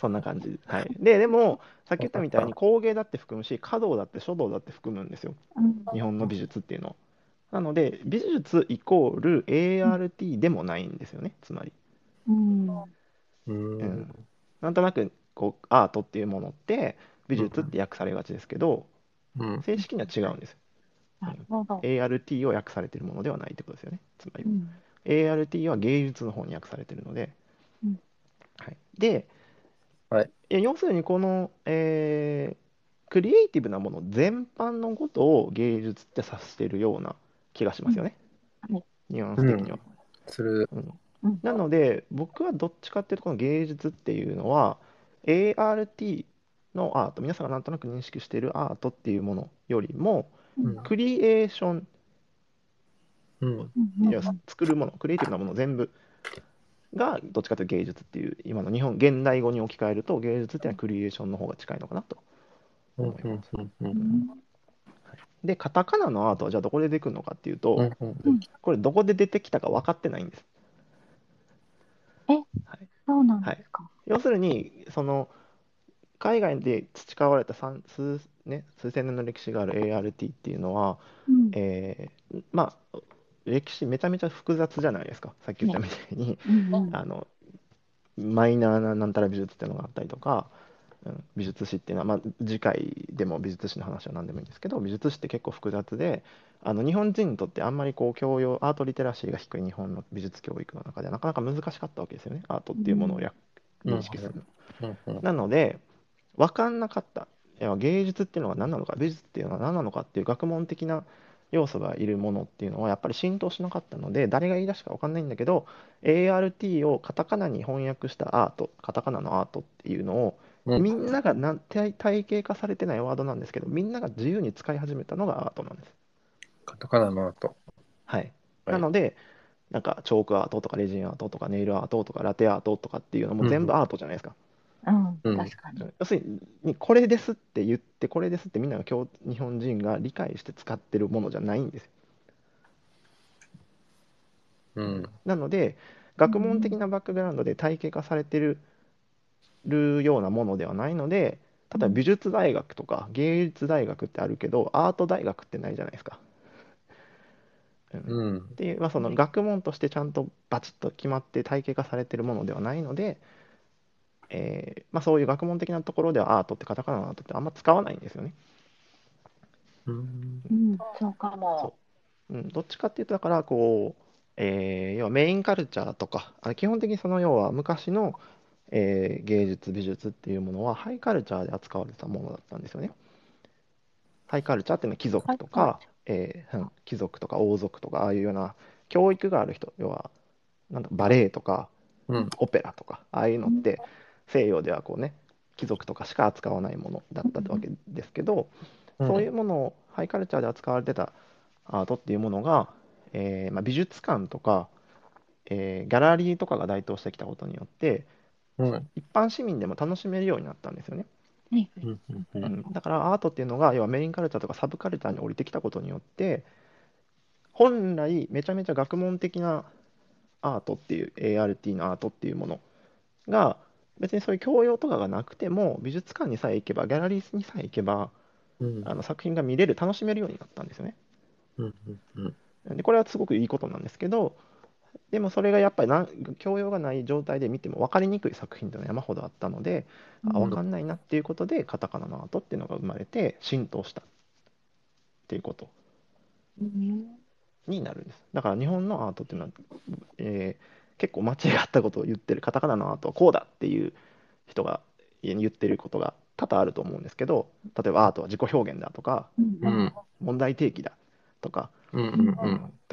そんな感じ。はい。でもさっき言ったみたいに工芸だって含むし、華道だって書道だって含むんですよ。日本の美術っていうの。なので美術イコール ART でもないんですよね。つまり。なんとなくこうアートっていうものって美術って訳されがちですけど、正式には違うんですよ。ART を訳されているものではないってことですよね。つまり、ART は芸術の方に訳されているので、はい、で、はい、要するにこの、クリエイティブなもの全般のことを芸術って指しているような気がしますよね、ニュアンス的には、する、なので僕はどっちかっていうとこの芸術っていうのは ART のアート、皆さんがなんとなく認識しているアートっていうものよりも、クリエーション、いや作るもの、クリエイティブなもの全部がどっちかというと芸術っていう、今の日本現代語に置き換えると芸術っていうのはクリエーションの方が近いのかなと思います。でカタカナのアートはじゃあどこで出てくるのかっていうと、これどこで出てきたか分かってないんです。はい、そうなんですか。はい、要するにその海外で培われた数千年の歴史がある ART っていうのは、まあ歴史めちゃめちゃ複雑じゃないですか。さっき言ったみたいに、マイナーななんたら美術っていうのがあったりとか、美術史っていうのは、まあ、次回でも美術史の話は何でもいいんですけど、美術史って結構複雑で、日本人にとってあんまりこう教養アートリテラシーが低い日本の美術教育の中ではなかなか難しかったわけですよね、アートっていうものを認識するの、なので分かんなかった、芸術っていうのは何なのか、美術っていうのは何なのかっていう学問的な要素がいるものっていうのはやっぱり浸透しなかったので、誰が言い出したか分かんないんだけど ART をカタカナに翻訳したアート、カタカナのアートっていうのをみんなが体系化されてないワードなんですけど、みんなが自由に使い始めたのがアートなんです。カタカナのアート、はい、なのでなんかチョークアートとかレジンアートとかネイルアートとかラテアートとかっていうのも全部アートじゃないですか。確かに。要するにこれですって言って、これですってみんなが日本人が理解して使ってるものじゃないんですよ。なので学問的なバックグラウンドで体系化されてるようなものではないので、例えば美術大学とか芸術大学ってあるけど、アート大学ってないじゃないですか。うん、で、まあ、その学問としてちゃんとバチッと決まって体系化されてるものではないので、まあ、そういう学問的なところではアートってカタカナのアートってあんま使わないんですよね。うん、そうかも。うん、どっちかっていうとだからこう、要はメインカルチャーとか、あれ基本的にその要は昔の、芸術美術っていうものはハイカルチャーで扱われたものだったんですよね。ハイカルチャーっていうのは貴族とか、貴族とか王族とかああいうような教育がある人、要はなんだバレエとか、オペラとかああいうのって西洋ではこうね貴族とかしか扱わないものだったわけですけど、そういうものをハイカルチャーで扱われてたアートっていうものが、まあ、美術館とか、ギャラリーとかが台頭してきたことによって、一般市民でも楽しめるようになったんですよね。だからアートっていうのが要はメインカルチャーとかサブカルチャーに降りてきたことによって、本来めちゃめちゃ学問的なアートっていう ART のアートっていうものが別にそういう教養とかがなくても美術館にさえ行けばギャラリーにさえ行けば、あの作品が見れる楽しめるようになったんですよね。でこれはすごくいいことなんですけど、でもそれがやっぱり教養がない状態で見ても分かりにくい作品というのは山ほどあったので、分かんないなっていうことでカタカナのアートっていうのが生まれて浸透したっていうことになるんです。だから日本のアートっていうのは、結構間違ったことを言ってる、カタカナのアートはこうだっていう人が言ってることが多々あると思うんですけど、例えばアートは自己表現だとか、問題提起だとか、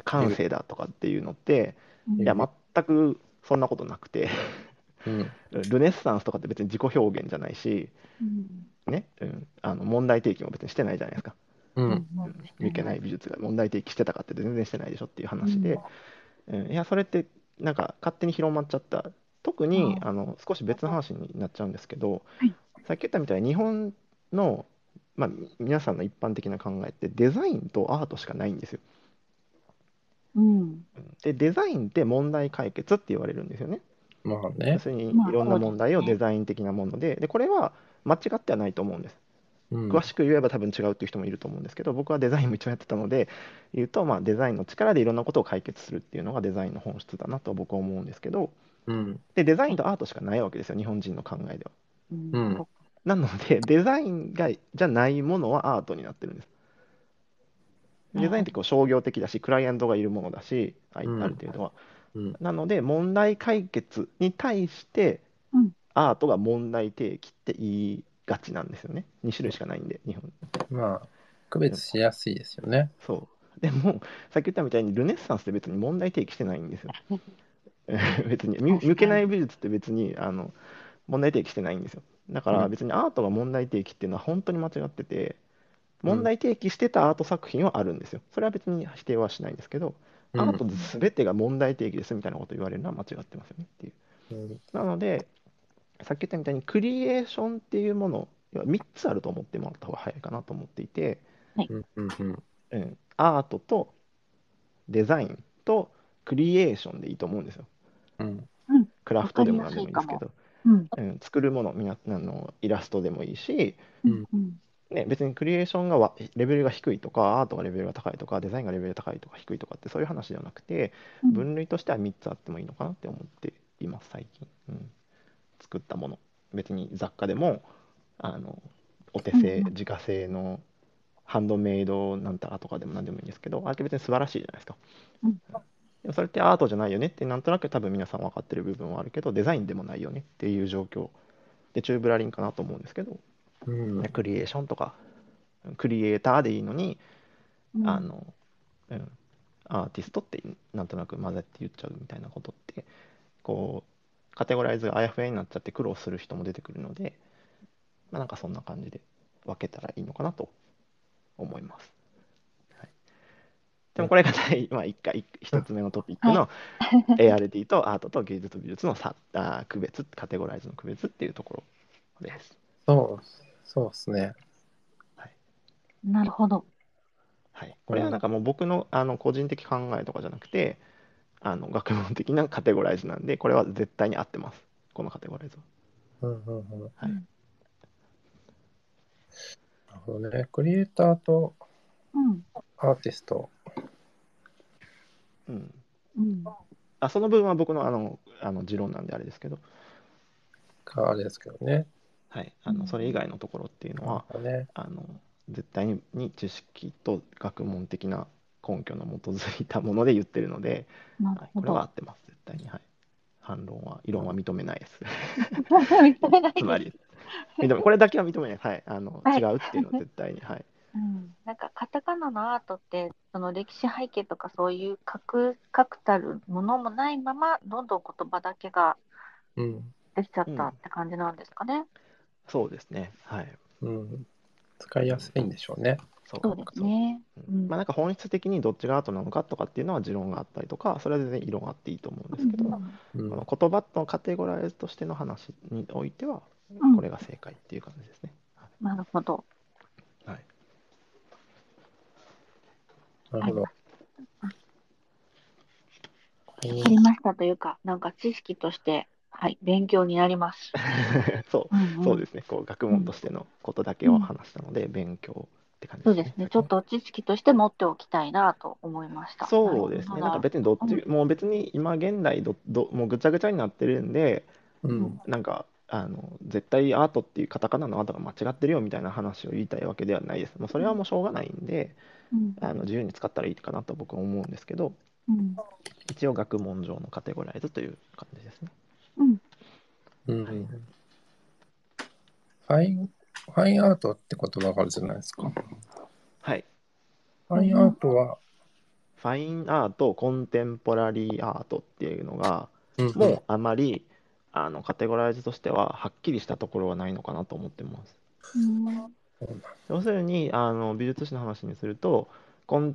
感性だとかっていうのって、いや全くそんなことなくてルネッサンスとかって別に自己表現じゃないし、あの問題提起も別にしてないじゃないですか。いけない美術が問題提起してたかって全然してないでしょっていう話で、いやそれってなんか勝手に広まっちゃった。特にあの少し別の話になっちゃうんですけど、さっき言ったみたいに日本の、まあ、皆さんの一般的な考えってデザインとアートしかないんですよ。でデザインって問題解決って言われるんですよね。要するにいろんな問題をデザイン的なもので、これは間違ってはないと思うんです。詳しく言えば多分違うっていう人もいると思うんですけど、僕はデザインも一応やってたので言うと、まあ、デザインの力でいろんなことを解決するっていうのがデザインの本質だなと僕は思うんですけど、でデザインとアートしかないわけですよ、日本人の考えでは。なのでデザインがじゃないものはアートになってるんです。デザインってこう商業的だしクライアントがいるものだし、ある程度は、なので問題解決に対してアートが問題提起って言いがちなんですよね。2種類しかないんで日本、まあ区別しやすいですよね。そうでもさっき言ったみたいにルネッサンスって別に問題提起してないんですよ別に抜けない美術って別にあの問題提起してないんですよ。だから別にアートが問題提起っていうのは本当に間違ってて、問題提起してたアート作品はあるんですよ。それは別に否定はしないんですけど、アート全てが問題提起ですみたいなこと言われるのは間違ってますよねっていう。なのでさっき言ったみたいにクリエーションっていうもの3つあると思ってもらった方が早いかなと思っていて、アートとデザインとクリエーションでいいと思うんですよ。クラフトでも何でもいいんですけど、作るもの、イラストでもいいし、別にクリエーションがレベルが低いとかアートがレベルが高いとかデザインがレベルが高いとか低いとかってそういう話ではなくて、分類としては3つあってもいいのかなって思っています最近。作ったもの、別に雑貨でもあのお手製自家製のハンドメイドなんたらとかでも何でもいいんですけど、あれって別に素晴らしいじゃないですか。でもそれってアートじゃないよねってなんとなく多分皆さん分かってる部分はあるけど、デザインでもないよねっていう状況で宙ぶらりんかなと思うんですけど、クリエーションとかクリエイターでいいのに、アーティストってなんとなく混ぜって言っちゃうみたいなことってこうカテゴライズがあやふやになっちゃって苦労する人も出てくるので、まあ、なんかそんな感じで分けたらいいのかなと思います。でもこれが第、まあ、1つ目のトピックの ART とアートと芸術美術の区別、カテゴライズの区別っていうところです。そうですね。なるほど。これはなんかもう僕の、あの個人的考えとかじゃなくて、学問的なカテゴライズなんで、これは絶対に合ってます、このカテゴライズは。はい、なるほどね。クリエイターとアーティスト、その部分は僕の持論なんであれですけど、あれですけどね、はい、それ以外のところっていうのは、絶対に知識と学問的な根拠の基づいたもので言ってるので、はい、これは合ってます絶対に。はい、反論は異論は認めないです認めないですつまりこれだけは認めない。はい、はい、違うっていうのは絶対に。はい、なんかカタカナのアートってその歴史背景とかそういう確たるものもないままどんどん言葉だけができちゃったって感じなんですかね。そうですね。はい、使いやすいんでしょうね。そうですね。なんか本質的にどっちがアートなのかとかっていうのは持論があったりとか、それは全然異論があっていいと思うんですけど、言葉のカテゴライズとしての話においてはこれが正解っていう感じですね。なるほど。はい。なるほど。わかりましたというか、なんか知識として、はい、勉強になります。そうですね。こう学問としてのことだけを話したので、勉強って感じですね。そうですね。ちょっと知識として持っておきたいなと思いました。そうですね。なんか別にどっち、もう別に今現代もうぐちゃぐちゃになってるんで、なんか。絶対アートっていうカタカナのアートが間違ってるよみたいな話を言いたいわけではないです。もうそれはもうしょうがないんで、自由に使ったらいいかなと僕は思うんですけど、一応学問上のカテゴライズという感じですね。ファインアートって言葉があるじゃないですか。はい。ファインアートは、ファインアート、コンテンポラリーアートっていうのが、もうあまりカテゴライズとしてははっきりしたところはないのかなと思ってます。要するに美術史の話にするとシュ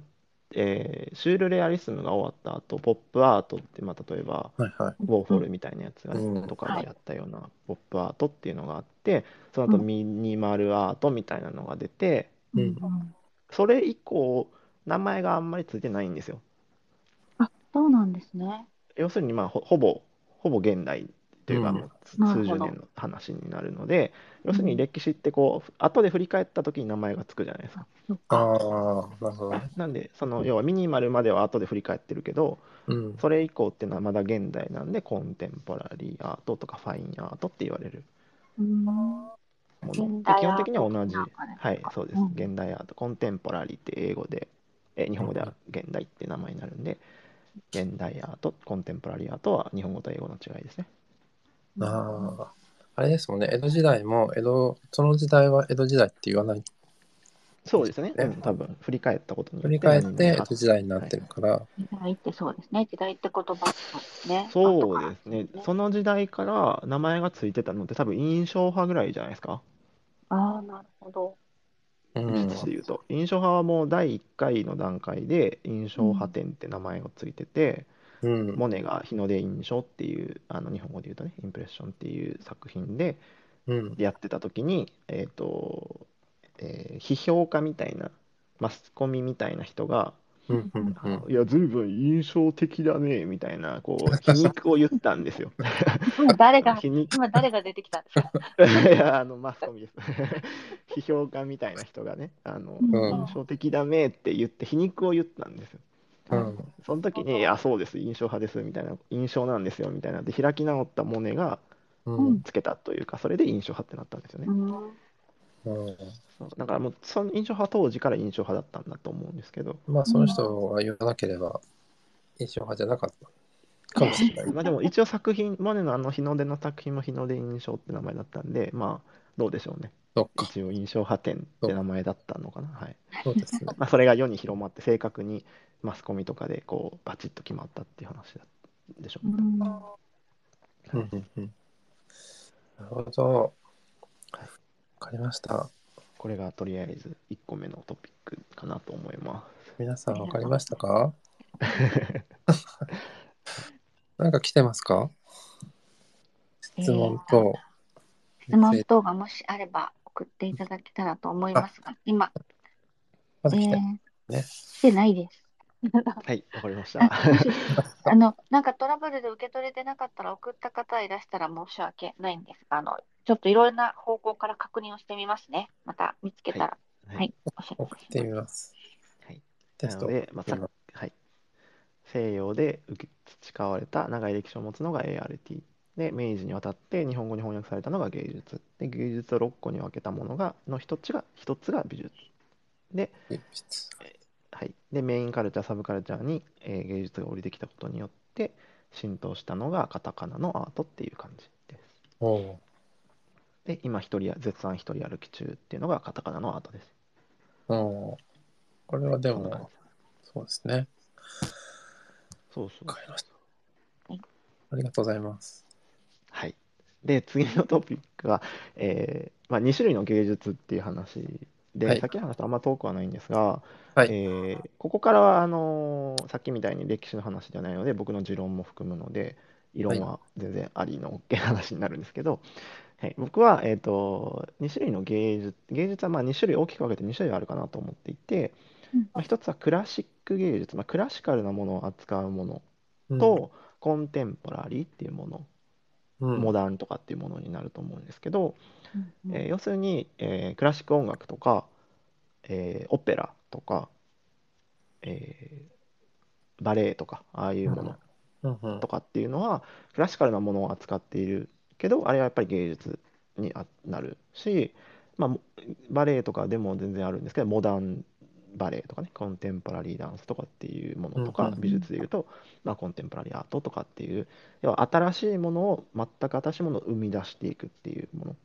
ールレアリスムが終わった後、ポップアートって、例えばウォーホルみたいなやつが、とかがやったようなポップアートっていうのがあって、その後ミニマルアートみたいなのが出て、それ以降名前があんまりついてないんですよ。あ、そうなんですね。要するにほぼ現代というか、数十年の話になるので、要するに歴史ってこう後で振り返った時に名前がつくじゃないですか。なんで要はミニマルまでは後で振り返ってるけど、それ以降っていうのはまだ現代なんで、コンテンポラリーアートとかファインアートって言われるもの。基本的には同じ。はい、そうです。現代アート、コンテンポラリーって英語で、日本語では現代って名前になるんで、現代アート、コンテンポラリーアートは日本語と英語の違いですね。あれですもんね。江戸時代もその時代は江戸時代って言わない。そうですね。多分振り返ったことによって。振り返って江戸時代になってるから。時代ってそうですね。時代って言葉ですね。そうですね。その時代から名前がついてたのって多分印象派ぐらいじゃないですか。なるほど。印象派はもう第1回の段階で印象派展って名前がついてて、モネが日の出印象っていう日本語で言うとね、インプレッションっていう作品でやってた時に、批評家みたいなマスコミみたいな人が「いや随分印象的だね」みたいなこう皮肉を言ったんですよ。今誰が出てきたんですか？いやマスコミです批評家みたいな人がね、印象的だねって言って皮肉を言ったんですよ。その時に「あ、そうです、印象派です」みたいな、「印象なんですよ」みたいなで開き直ったモネがつけたというか、それで印象派ってなったんですよね。だからもうその印象派当時から印象派だったんだと思うんですけど、その人が言わなければ印象派じゃなかったかもしれない。でも一応作品、モネの日の出の作品も日の出印象って名前だったんで、どうでしょうね。一応印象派展って名前だったのかな。それが世に広まって、正確にマスコミとかでこうバチッと決まったっていう話でしょう。なるほど、わかりました。これがとりあえず1個目のトピックかなと思います。皆さんわかりましたか？なんか来てますか？質問とがもしあれば送っていただけたらと思いますが、今まだ来てないです。はい、わかりました。もし、なんかトラブルで受け取れてなかったら、送った方いらしたら申し訳ないんですが、ちょっといろんな方向から確認をしてみますね。また見つけはたい、ら、ははい、い、お送っしてみます。はい。テなスのト。で、まあ、はい、西洋で培われた長い歴史を持つのが ART で、明治にわたって日本語に翻訳されたのが芸術で、芸術を6個に分けたものがの一つが美術で、でメインカルチャーサブカルチャーに、芸術が降りてきたことによって浸透したのがカタカナのアートっていう感じです。おおで、今絶賛一人歩き中っていうのがカタカナのアートです。ー、おー、これはでこんな感じも、です。そうですね。そうそうわかりました。はい、ありがとうございます。はい。で、次のトピックは、まあ、2種類の芸術っていう話はで、い。さっきの話とあんま遠くはないんですが、はい。ここからはさっきみたいに歴史の話じゃないので、僕の持論も含むので、異は論い。は全然ありの OK 話になるんですけど、僕は、2種類の芸術はまあ2種類大きく分けて2種類あるかなと思っていて、うんまあ、一つはクラシック芸術、まあ、クラシカルなものを扱うものうん。とコンテンポラリーっていうもの、うモん。ダンとかっていうものになると思うんですけど、うんうん要するに、クラシック音楽とか、オペラとか、えバレエとかああいううん。ものうんうとん。かっていうのはクラシカルなものを扱っているけど、あれはやっぱり芸術になるし、まあ、バレエとかでも全然あるんですけど、モダンバレエとかね、コンテンポラリーダンスとかっていうものうとんうか、美ん。術でいうと、まあ、コンテンポラリーアートとかっていう、要は新しいものを、全く新しいものを生み出していくっていうもの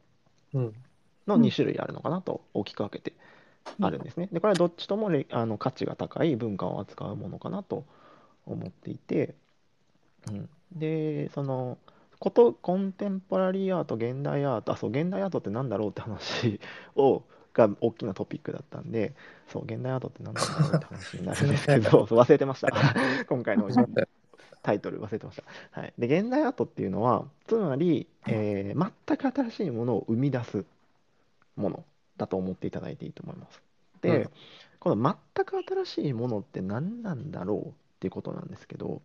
うん。のうん2種類あるのかなと大きく分けてあるんですね。で、これはどっちとも価値が高い文化を扱うものかなと思っていて、で、コンテンポラリーアート、現代アート、現代アートってなんだろうって話が大きなトピックだったんで、そう、現代アートってなんなんだろうって話になするんみですませけん。ど、そう忘れてました。今回のすみません。タイトル忘れてました。で、現代アートっていうのは、つまり、全く新しいものを生み出すものだと思っていただいていいと思います。うん。で、この全く新しいものって何なんだろうっていうことなんですけど、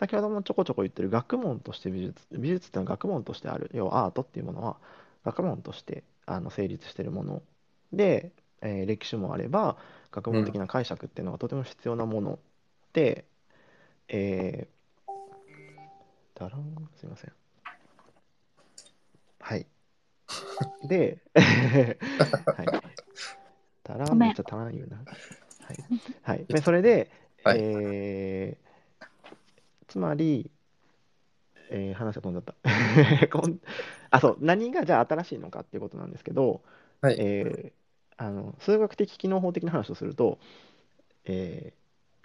先ほどもちょこちょこ言ってる学問として美術っていうのは学問としてある、要はアートっていうものは学問として成立しているもので、歴史もあれば学う問的ん。な解釈っていうのがとても必要なもので、えだらんすいません。はい。で、はい。たらごんめめっん。ちゃたらん言うな。はい。で、それで、はい。えつまり、話が飛んじゃった。何がじゃあ新しいのかっていうことなんですけど、はい。え数学的機能法的な話をすると、え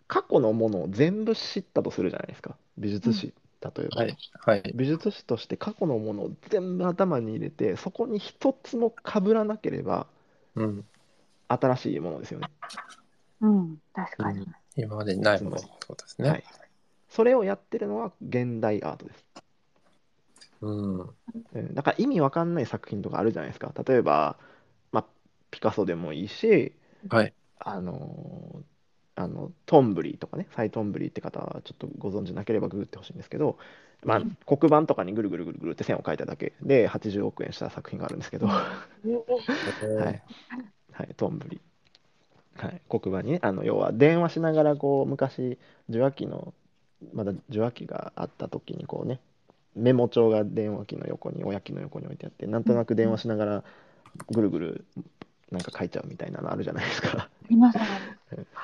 過去のものを全部知ったとするじゃないですか。美う術ん史、例えば。はい。はい。美術史として過去のものを全部頭に入れて、そこに一つも被らなければうん。新しいものですよね。確かに。今までにないつもまのってり、ことですはね。い。それをやってるのが現代アートです。うん。だから意味わかんない作品とかあるじゃないですか。例えば、まあ、ピカソでもいいし、はい。あのトンブリーとかね、サイ・トンブリーって方はちょっとご存知なければググってほしいんですけど、まあ、黒板とかにぐるぐるぐるぐるって線を描いただけで80億円した作品があるんですけど、えい、ー、トンブリー。黒板にね、要は電話しながらこう昔受話器のまだ受話器があった時にこうね、メモ帳が電話機の横に親機の横に置いてあって、なんとなく電話しながらぐるぐるなんか書いちゃうみたいなのあるじゃないですか。今さら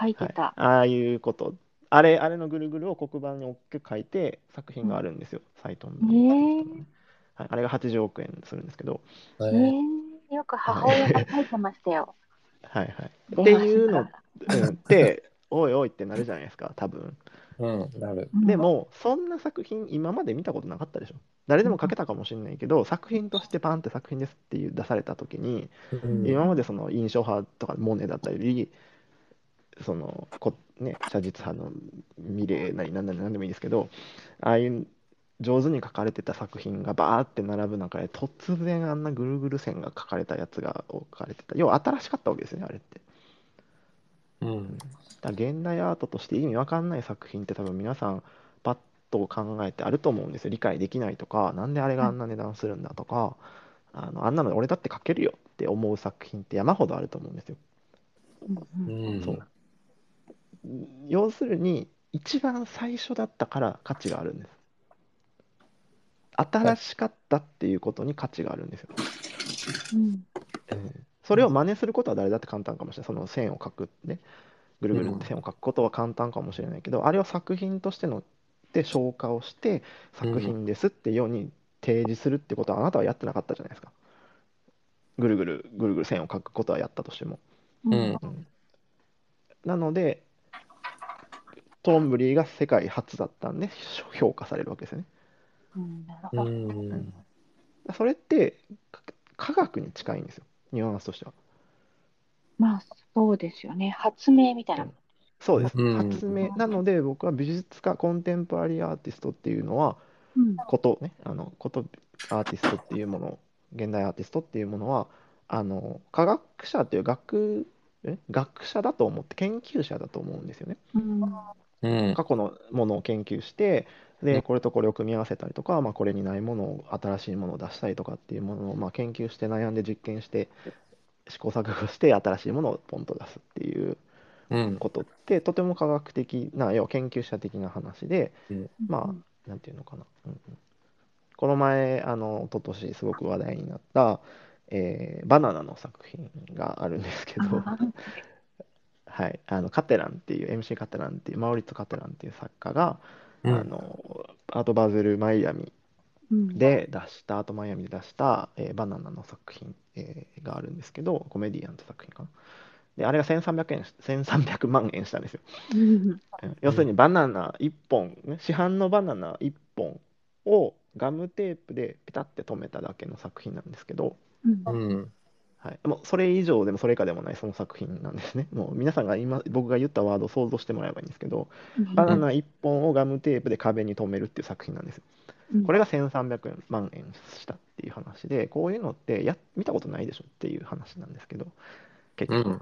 書いてた。ああいうこと、あれのぐるぐるを黒板に大きく書いて作品うがあんるんですよ、サイトンブリーっていう人のね。あれが80億円するんですけど、ええー、よくは母親がい。書いてましたよ。っ電て話しいうなの、がって、おいおいってなるじゃないですか、多分。なる。ら。でも、そんな作品、今まで見たことなかったでしょ。誰でも描けたかもしれないけど、作品としてパンって作品ですっていう出された時に、う今ん。までその印象派とかモネだったり、写実派のミレーなりなんでもいいですけど、ああいう上手に描かれてた作品がバーって並ぶ中で、突然あんなぐるぐる線が描かれたやつが描かれてた。要は新しかったわけですよね、あれって。うん。だから現代アートとして意味わかんない作品って多分皆さんパッと考えてあると思うんですよ。理解できないとか、なんであれがあんな値段するんだとか、あんなの俺だって描けるよって思う作品って山ほどあると思うんですよ。うん、そう。要するに一番最初だったから価値があるんです。新しかったっていうことに価値があるんですよ。うん、それを真似することは誰だって簡単かもしれない。その線を描くね、ぐるぐるって線を描くことは簡単かもしれないけど、あれを作品としてのって消化をして作品ですってように提示するってことはあなたはやってなかったじゃないですか。ぐるぐる線を描くことはやったとしても。なのでトンブリーが世界初だったんで評価されるわけですよね。それって科学に近いんですよ、ニュアンスとしては。まあそうですよね、発明みたいな。そうです、発明なので僕は美術家、コンテンポラリーアーティストっていうのは、ことね、ことアーティストっていうもの、現代アーティストっていうものは科学者という学者だと思って、研究者だと思うんですよね。過去のものを研究して、でこれとこれを組み合わせたりとか、これにないものを新しいものを出したりとかっていうものを、研究して悩んで実験して試行錯誤して新しいものをポンと出すっていうことって、とても科学的な、要は研究者的な話で、なんていうのかな、この前一昨年すごく話題になった、バナナの作品があるんですけどはい、カテランっていう MC カテランっていうマウリッツ・カテランっていう作家が、アートバズルマイアミで出した、バナナの作品、があるんですけど、コメディアンって作品かな。であれが1300万円したんですよ。要するにバナナ1本、市販のバナナ1本をガムテープでピタッて留めただけの作品なんですけど、もうそれ以上でもそれ以下でもない、その作品なんですね。もう皆さんが今僕が言ったワードを想像してもらえばいいんですけど、バナナ1本をガムテープで壁に留めるっていう作品なんですよ。これが1300万円したっていう話で、こういうのって見たことないでしょっていう話なんですけど、結局、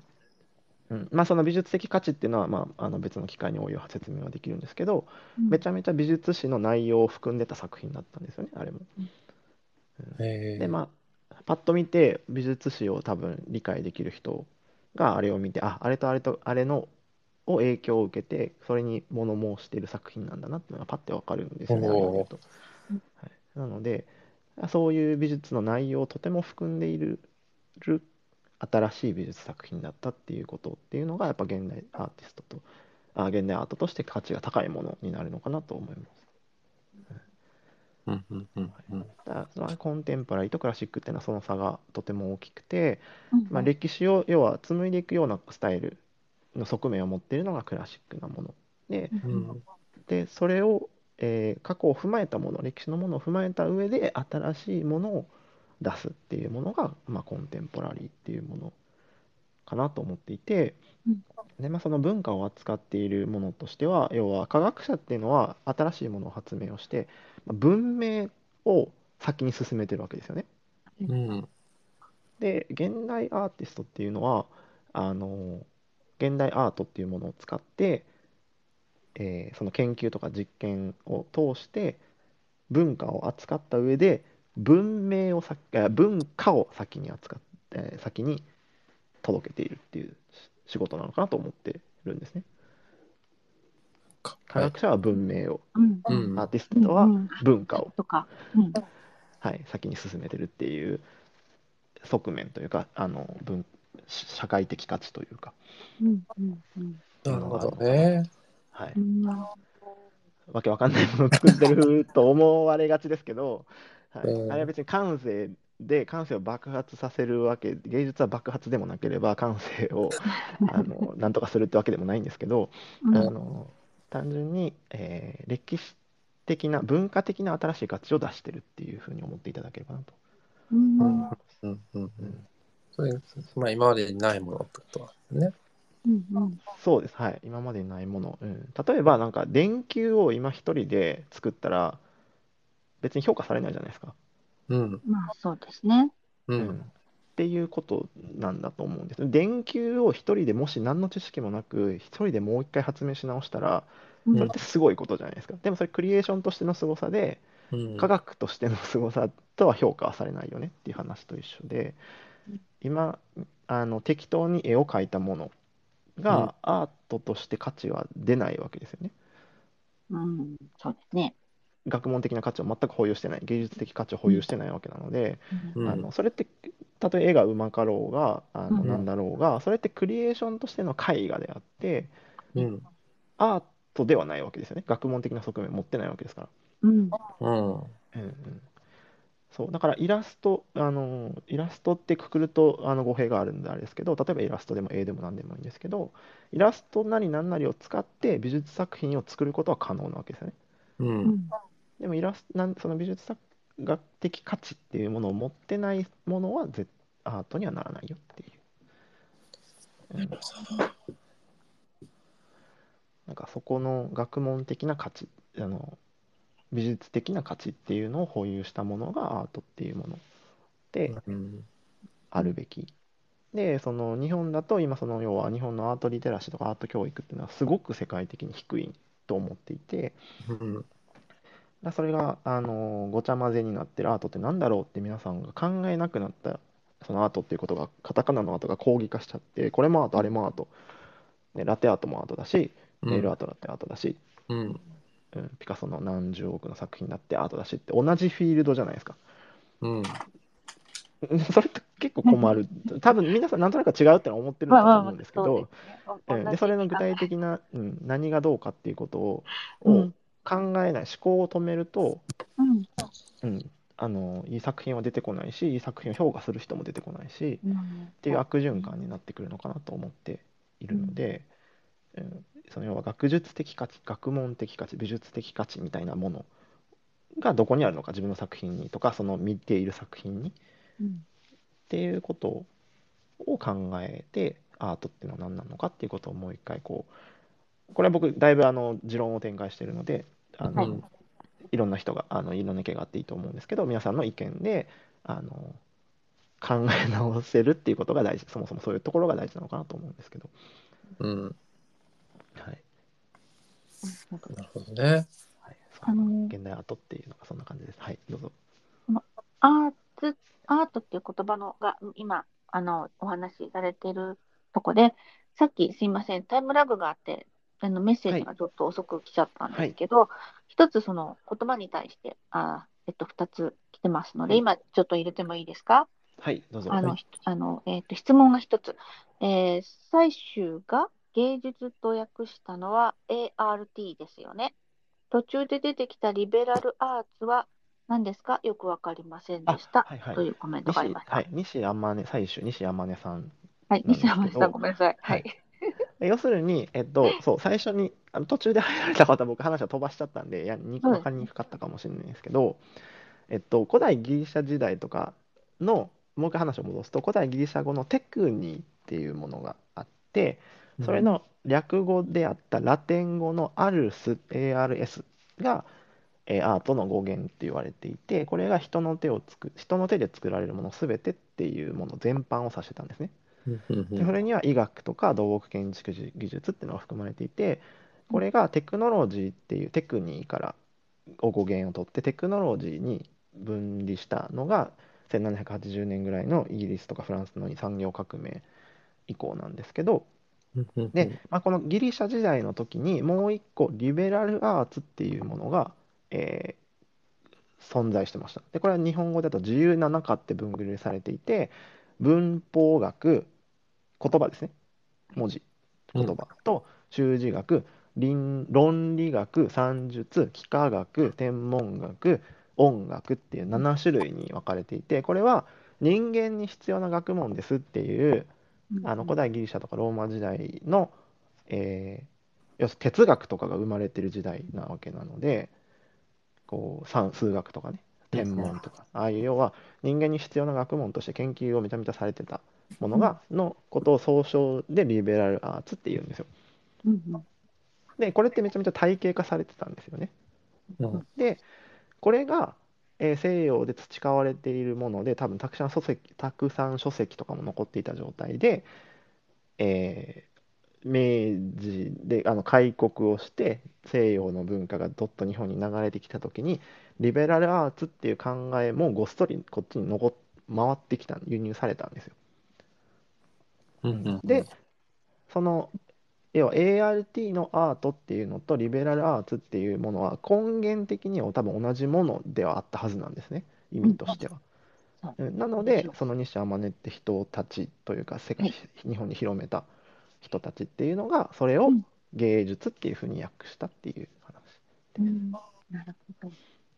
その美術的価値っていうのは、別の機会に応用説明はできるんですけど、めちゃめちゃ美術史の内容を含んでた作品だったんですよね、あれも。でパッと見て美術史を多分理解できる人があれを見て、あれとあれとあれのを影響を受けてそれに物申している作品なんだなっていうのがパッてわかるんですよね、なのでそういう美術の内容をとても含んでいる新しい美術作品だったっていうことっていうのが、やっぱ現代アートとして価値が高いものになるのかなと思います。コンテンポラリーとクラシックっていうのはその差がとても大きくて、歴史を要は紡いでいくようなスタイルの側面を持っているのがクラシックなもので、それを、過去を踏まえたもの、歴史のものを踏まえた上で新しいものを出すっていうものが、コンテンポラリーっていうものかなと思っていて、でその文化を扱っているものとしては、要は科学者っていうのは新しいものを発明をして文明を先に進めてるわけですよね。で現代アーティストっていうのは現代アートっていうものを使って、その研究とか実験を通して文化を扱った上で文化を先に扱って先に届けているっていう仕事なのかなと思ってるんですね。科学者は文明を、アーティストは文化を、先に進めてるっていう側面というか、社会的価値というか。なるほどね。わけわかんないものを作ってると思われがちですけど、あれは別に感性を爆発させるわけ、芸術は爆発でもなければ感性をなんとかするってわけでもないんですけど、単純に、歴史的な文化的な新しい価値を出してるっていうふうに思っていただければなと。それ今までにないものってことなんですね。そうです、今までにないもの、例えばなんか電球を今一人で作ったら別に評価されないじゃないですか。まあそうですね。っていうことなんだと思うんです。電球を一人でもし何の知識もなく一人でもう一回発明し直したら、うそれっん、てすごいことじゃないですか。でもそれクリエーションとしての凄さで、う科ん、学としての凄さとは評価はされないよねっていう話と一緒で、今適当に絵を描いたものうん、がアートとして価値は出ないわけですよね。そうですね。学問的な価値を全く保有してない、芸術的価値を保う有ん、してないわけなので、うん、それってたとえ絵がうまかろうがうん、うなんん、だろうが、それってクリエーションとしての絵画であって、うん、アートではないわけですよね。学問的な側面を持ってないわけですから。うん、うん、うんうん、そうだからイラストってくくると語弊があるんであれですけど、例えばイラストでも絵でも何でもいいんですけど、イラストなり何なりを使って美術作品を作ることは可能なわけですよね。ううん、ん、でもその美術作画的価値っていうものを持ってないものはアートにはならないよっていう、うなるん、ほど。なんかそこの学問的な価値、美術的な価値っていうのを保有したものがアートっていうものでうん、あるべき。で、その日本だと今その要は日本のアートリテラシーとかアート教育っていうのはすごく世界的に低いと思っていて、うん、それがごちゃ混ぜになってるアートってなんだろうって皆さんが考えなくなった、そのアートっていうことがカタカナのアートが広義化しちゃって、これもアートあれもアート、ね、ラテアートもアートだしうネイルアーん、トだってアートだし、うん、ピカソの何十億の作品だってアートだしって同じフィールドじゃないですか。うん、それって結構困る。多分皆さんなんとなく違うってのは思ってるんだと思うんですけそうでど、すね。同でそじれの具考体的な、何がどうかっていうことを、え。考えない、思考を止めると、うん、いい作品は出てこないし、いい作品を評価する人も出てこないし、っていうそう悪循環になってくるのかなと思っていうるのん、で、その要は学術的価値、学問的価値、美術的価値みたいなものがどこにあるのか、自分の作品にとか、その見ている作品にうんっていうことを考えて、アートっていうのは何なのかっていうことをもう一回これは僕だいぶ持論を展開しているので、あはい。のいろんな人がいろんな意見があっていいと思うんですけど、皆さんの意見であの考え直せるっていうことが大事、そもそもそういうところが大事なのかなと思うんですけど、うん、はい、なんかなるほどね。そんあなの現代アートっていうのがそんな感じです。はい、どうぞ。このアートっていう言葉が今お話しされているとこで、さっきすいません、タイムラグがあってメッセーはジいがちょっと遅く来ちゃったんではすいけど、一つその言葉に対して2つ来てますのうで、ん今ちょっと入れてもいいですか？はいどうぞ。ひ質問が一つ。最終が芸術と訳したのは ART ですよね。途中で出てきたリベラルアーツは何ですか？よくわかりませんでした。はいはとい。いうコメントがありました。西天音、最終西天音さんなん西です山けさん、ど、ごめんなさい。はい。要するに、最初に、途中で入られた方、僕、話は飛ばしちゃったんで、そう分でかすりにね。くかったかもしれないんですけど、古代ギリシャ時代とかの、もう一回話を戻すと、古代ギリシャ語のテクニーっていうものがあって、うそれん、の略語であったラテン語のアルス、ARS が、アートの語源って言われていて、これが人の手で作られるもの全てっていうもの全般を指してたんですね。うん、うで、そん、れには医学とか土木建築技術っていうのが含まれていて、うこんれがテクノロジーっていうテクニーから語源を取ってテクノロジーに分離したのが1780年ぐらいのイギリスとかフランスの産業革命以降なんですけど、うん、うで、ん、このギリシャ時代の時にもう一個リベラルアーツっていうものが、え存在してました。で、これは日本語だと自由な中って分類されていて、文法学、言葉ですね。文字、う言ん、葉と修辞学、論理学、算術、幾何学、天文学、音楽っていう7種類に分かれていて、これは人間に必要な学問ですっていう、うんう古ん代ギリシャとかローマ時代の、え要するに哲学とかが生まれてる時代なわけなので、数学とかね、うん、天文とか、ああいう要は人間に必要な学問として研究をめちゃめちゃされてたものうんのことを総称でリベラルアーツって言うんですよ。うんで、これってめちゃめちゃ体系化されてたんですよね。うん、で、これが西洋で培われているもので、多分たくさん書籍とかも残っていた状態で、え明治で開国をして、西洋の文化がどっと日本に流れてきた時に、リベラルアーツっていう考えもごっそりこっちに回ってきた、輸入されたんですよ。うんうんで、その要は ART のアートっていうのとリベラルアーツっていうものは根源的には多分同じものではあったはずなんですね、意味としては。なので、その西天音って人たちというか、日本に広めた人たちっていうのが、それを芸術っていうふうに訳したっていう話です。なるほど。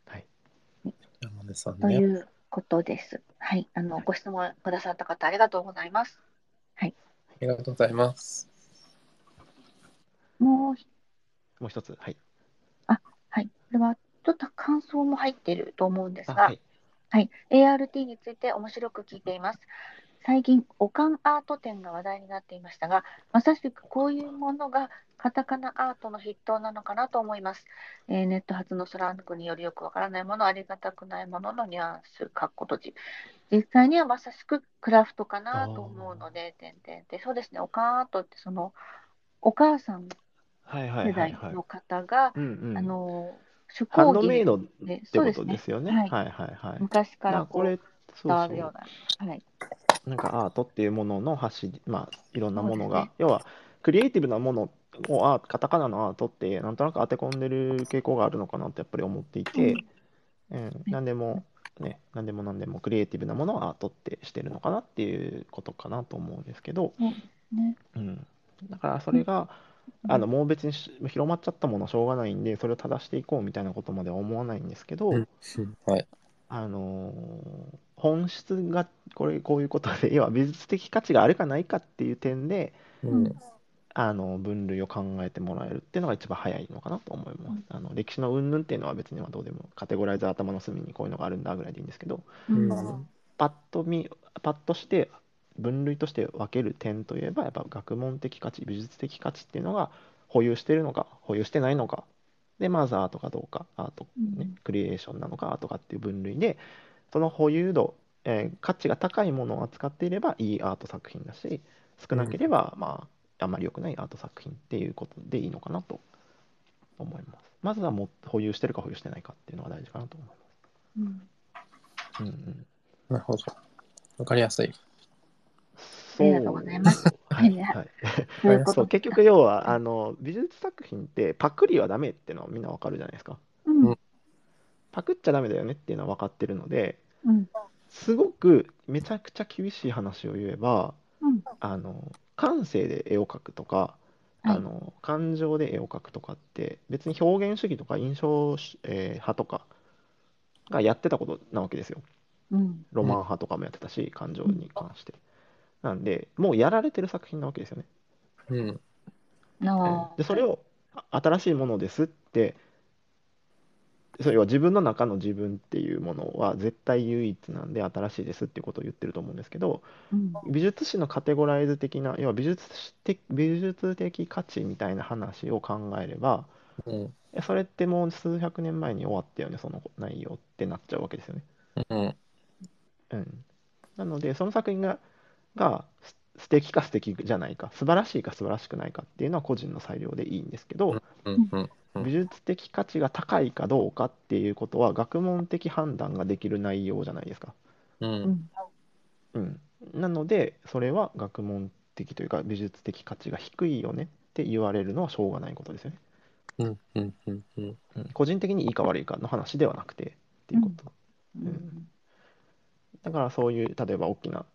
はい。山根さんね。ということです。はい。ご質問くださった方、ありがとうございます。はい。ありがとうございます。もう一つ、はい。はい。これはちょっと感想も入っていると思うんですが、はい、はい。ART について面白く聞いています。最近、オカンアート展が話題になっていましたが、まさしくこういうものがカタカナアートの筆頭なのかなと思います。ネット発のスラングによりよくわからないもの、ありがたくないもののニュアンス、かっこ閉じ。実際にはまさしくクラフトかなと思うので、そうですね、オカンアートってその、お母さん世代の方が、手工芸で、ハンドメイドってことですよね。昔からこう伝わるような。なんかアートっていうもののいろんなものが、要はクリエイティブなものをカタカナのアートってなんとなく当て込んでる傾向があるのかなってやっぱり思っていて、何でもクリエイティブなものをアートってしてるのかなっていうことかなと思うんですけど、だからそれがもう別に広まっちゃったものはしょうがないんで、それを正していこうみたいなことまでは思わないんですけど、本質がこういうことで、要は美術的価値があるかないかっていう点で、分類を考えてもらえるっていうのが一番早いのかなと思います。歴史の云々っていうのは別にどうでも、カテゴライズ頭の隅にこういうのがあるんだぐらいでいいんですけど、パッとして分類として分ける点といえば、やっぱ学問的価値、美術的価値っていうのが保有してるのか保有してないのかで、まずアートかどうか、アート、クリエーションなのかアートかっていう分類で、その保有度、価値が高いものを扱っていればいいアート作品だし、少なければ、あんまり良くないアート作品っていうことでいいのかなと思います。まずは保有してるか保有してないかっていうのが大事かなと思います。なるほど、わかりやすい。ありがとうございます。結局要は美術作品ってパクリはダメってのはみんなわかるじゃないですか。パクっちゃダメだよねっていうのは分かってるので、すごくめちゃくちゃ厳しい話を言えば、感性で絵を描くとか、感情で絵を描くとかって別に表現主義とか印象派とかがやってたことなわけですよ。ロマン派とかもやってたし、感情に関して。なんでもうやられてる作品なわけですよね。でそれを新しいものですって、それは自分の中の自分っていうものは絶対唯一なんで、新しいですっていうことを言ってると思うんですけど、美術史のカテゴライズ的な、要は美術的価値みたいな話を考えれば、それってもう数百年前に終わったよね、その内容ってなっちゃうわけですよね。なのでその作品が素敵か素敵じゃないか、素晴らしいか素晴らしくないかっていうのは個人の裁量でいいんですけど、美術的価値が高いかどうかっていうことは学問的判断ができる内容じゃないですか。なのでそれは学問的というか美術的価値が低いよねって言われるのはしょうがないことですよね。個人的にいいか悪いかの話ではなくてっていうこと。だからそういう例えば大きな、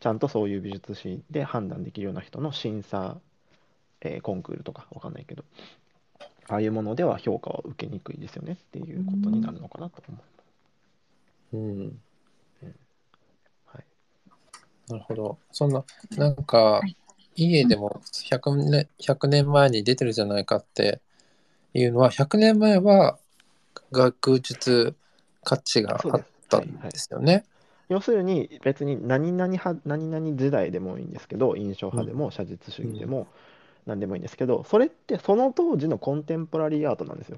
ちゃんとそういう美術史で判断できるような人の審査、コンクールとかわかんないけど、ああいうものでは評価は受けにくいですよねっていうことになるのかなと思う。なるほど。そんな、なんか家でも100年前に出てるじゃないかっていうのは、100年前は学術価値があったんですよね。要するに別に何々時代でもいいんですけど、印象派でも写実主義でも何でもいいんですけど、それってその当時のコンテンポラリーアートなんですよ。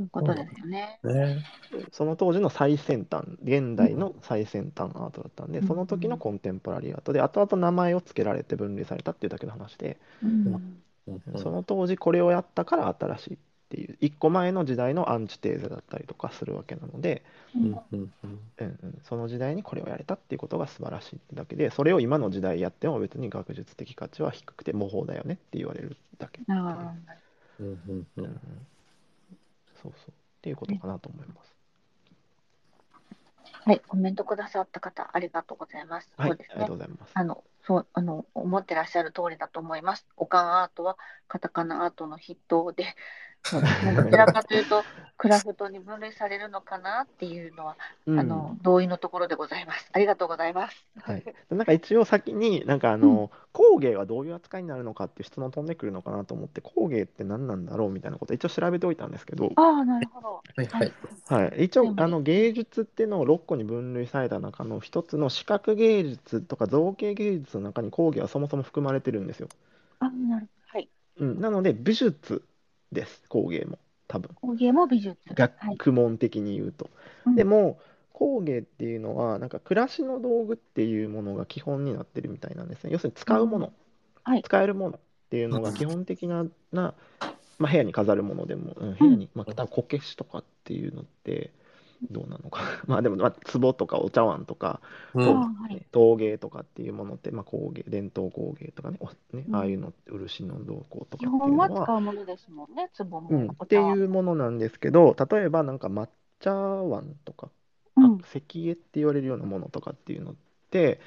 いうことですよね。ね、その当時の最先端、現代の最先端アートだったんで、その時のコンテンポラリーアートで、後々名前を付けられて分類されたっていうだけの話で、その当時これをやったから新しいっていう、一個前の時代のアンチテーゼだったりとかするわけなので、その時代にこれをやれたっていうことが素晴らしいってだけで、それを今の時代やっても別に学術的価値は低くて模倣だよねって言われるだけ。あー、そうそうっていうことかなと思います。はい、コメントくださった方ありがとうございます。はい、そうですね、ありがとうございます。思ってらっしゃる通りだと思います。オカンアートはカタカナアートの筆頭でどちらかというとクラフトに分類されるのかなっていうのは同意のところでございます。ありがとうございます。はい、なんか一応先になんか工芸はどういう扱いになるのかっていう質問飛んでくるのかなと思って、工芸って何なんだろうみたいなことを一応調べておいたんですけど、なるほど。一応芸術っていうのを6個に分類された中の一つの視覚芸術とか造形芸術の中に工芸はそもそも含まれてるんですよ。なるほど。はい。なので美術です、工芸も。多分工芸も美術、学問的に言うと、でも工芸っていうのはなんか暮らしの道具っていうものが基本になってるみたいなんですね。要するに使うもの、使えるものっていうのが基本的な、部屋に飾るものでも、部屋に、多分こけしとかっていうのってどうなのかまあでも、壺とかお茶碗とか、陶芸とかっていうものって、工芸、伝統工芸とかね、ああいうのって漆の動向とかっていうのは基本は使うものですもんね、壺も、っていうものなんですけど、例えばなんか抹茶碗とか、石絵って言われるようなものとかっていうのって、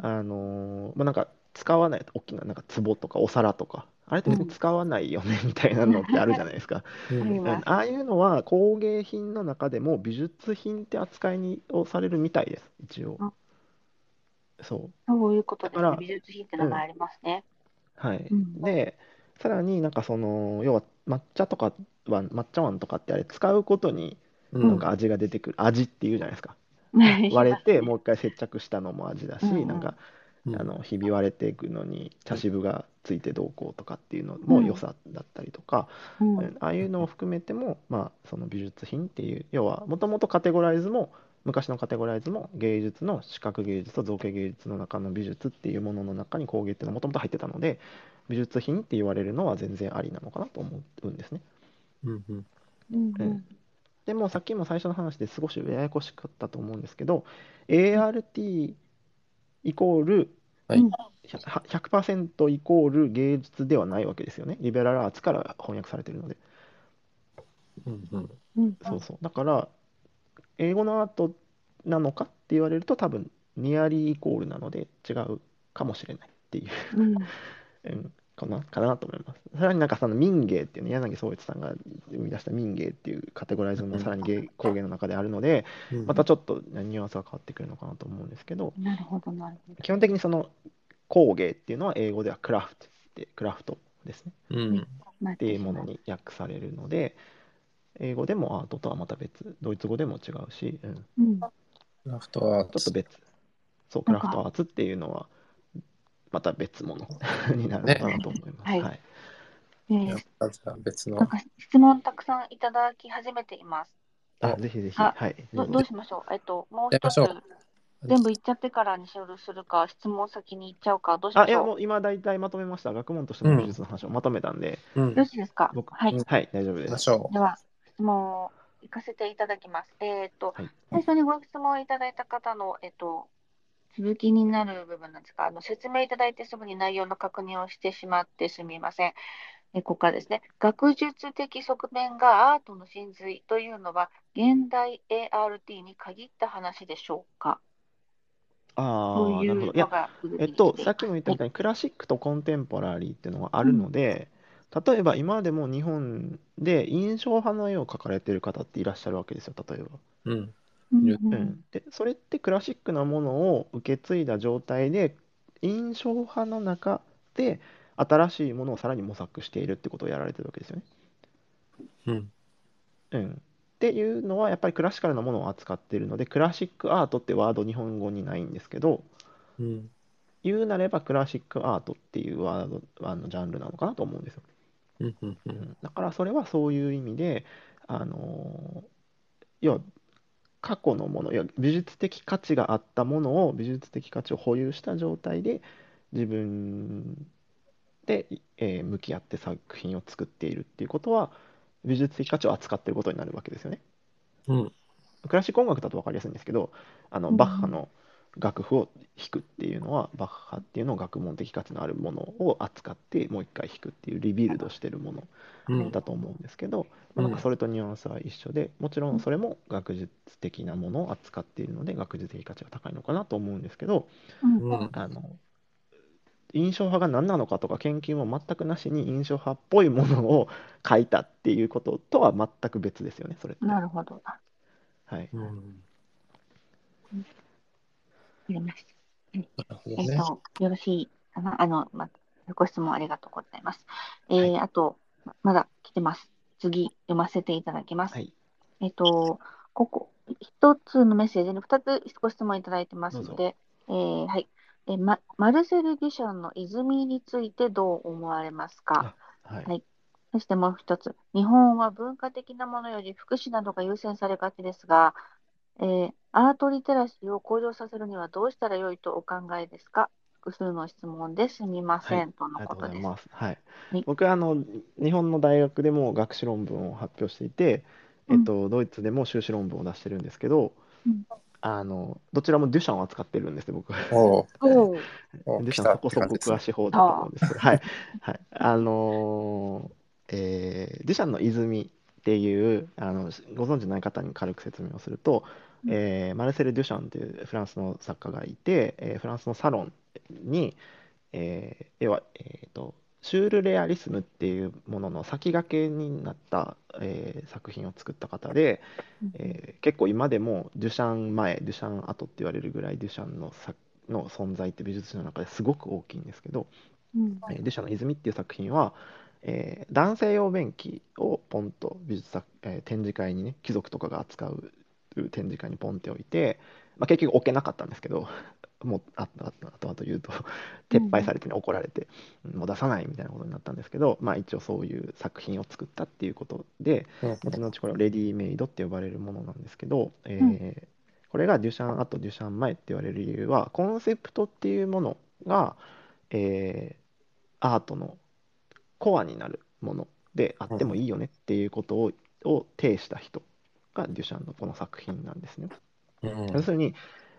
なんか使わない大きななんか壺とかお皿とか、あれって使わないよねみたいなのってあるじゃないですか。ああいうのは工芸品の中でも美術品って扱いにされるみたいです、一応。そういうことですね。美術品って名前ありますね。でさらになんかその要は抹茶碗とかってあれ使うことになんか味が出てくる、味っていうじゃないですか。割れてもう一回接着したのも味だし、なんかひび割れていくのに茶渋がついてどうこうとかっていうのも良さだったりとか、ああいうのを含めても、その美術品っていう、要はもともと昔のカテゴライズも芸術の視覚芸術と造形芸術の中の美術っていうものの中に工芸っていうのはもともと入ってたので、美術品って言われるのは全然ありなのかなと思うんですね。でもさっきも最初の話で少しややこしかったと思うんですけど、 ARTイコール 100% イコール芸術ではないわけですよね。リベラルアーツから翻訳されているので、だから英語のアートなのかって言われると多分ニアリーイコールなので違うかもしれないっていうかなと思います。さらになんかその民芸っていうね、柳宗悦さんが生み出した民芸っていうカテゴライズもさらに工芸の中であるので、またちょっとニュアンスが変わってくるのかなと思うんですけど、基本的にその工芸っていうのは英語ではクラフトですね、っていうものに訳されるので、英語でもアートとはまた別、ドイツ語でも違うし、クラフトアーツちょっと別、そうクラフトアーツっていうのはまた別物になるかなと思います。質問たくさんいただき始めています。ぜひぜひ。どうしましょう。もう一つ全部いっちゃってからにするか、質問先にいっちゃうか、どうしましょう。いやもう今大体まとめました。学問としての技術の話をまとめたんで。よろしいですか。はい、大丈夫です。では質問を行かせていただきます。最初にご質問いただいた方の続きになる部分なんですが、説明いただいてすぐに内容の確認をしてしまってすみません。ここからですね、学術的側面がアートの真髄というのは現代 ART に限った話でしょうか。なるほど。いや、さっきも言ったみたいにクラシックとコンテンポラリーっていうのがあるので、例えば今でも日本で印象派の絵を描かれている方っていらっしゃるわけですよ、例えば。でそれってクラシックなものを受け継いだ状態で印象派の中で新しいものをさらに模索しているってことをやられてるわけですよね。っていうのはやっぱりクラシカルなものを扱っているので、クラシックアートってワード日本語にないんですけど、言うなればクラシックアートっていうワードのジャンルなのかなと思うんですよ。だからそれはそういう意味であの要は過去のもの、要は美術的価値があったものを、美術的価値を保有した状態で自分で、向き合って作品を作っているっていうことは、美術的価値を扱っていることになるわけですよね。うん。クラシック音楽だと分かりやすいんですけど、バッハの楽譜を弾くっていうのは、バッハっていうのを学問的価値のあるものを扱ってもう一回弾くっていうリビルドしてるものだと思うんですけど、なんかそれとニュアンスは一緒で、もちろんそれも学術的なものを扱っているので学術的価値が高いのかなと思うんですけど、印象派が何なのかとか研究も全くなしに印象派っぽいものを描いたっていうこととは全く別ですよね、それって。なるほど。はい。よろしいかな、ご質問ありがとうございます。はい、あと、まだ来てます。次、読ませていただきます。はい、ここ、1つのメッセージに2つご質問いただいてますので、はい、マルセル・デュシャンの泉についてどう思われますか？はい。そしてもう1つ、日本は文化的なものより福祉などが優先されがちですが、アートリテラシーを向上させるにはどうしたらよいとお考えですか？複数の質問ですみません、はい、とのことです。僕は日本の大学でも学士論文を発表していて、ドイツでも修士論文を出してるんですけど、どちらもデュシャンを扱ってるんですね、僕は。デュシャンそこそこ詳しい方だと思うんですけど、デュシャンの泉っていうご存知ない方に軽く説明をすると、マルセル・デュシャンというフランスの作家がいて、フランスのサロンに、要は、シュールレアリスムっていうものの先駆けになった、作品を作った方で、結構今でもデュシャン前デュシャン後って言われるぐらいデュシャンの存在って美術史の中ですごく大きいんですけど、デュシャンの泉っていう作品は、男性用便器をポンと美術作、展示会にね、貴族とかが扱う展示会にポンって置いて、結局置けなかったんですけど、もうあと言うと撤廃されて、怒られてもう出さないみたいなことになったんですけど、一応そういう作品を作ったっていうことで、後々これをレディメイドって呼ばれるものなんですけど、これがデュシャン後デュシャン前って言われる理由は、コンセプトっていうものが、アートのコアになるものであってもいいよねっていうことを呈した人がデュシャンのこの作品なんですね。要するに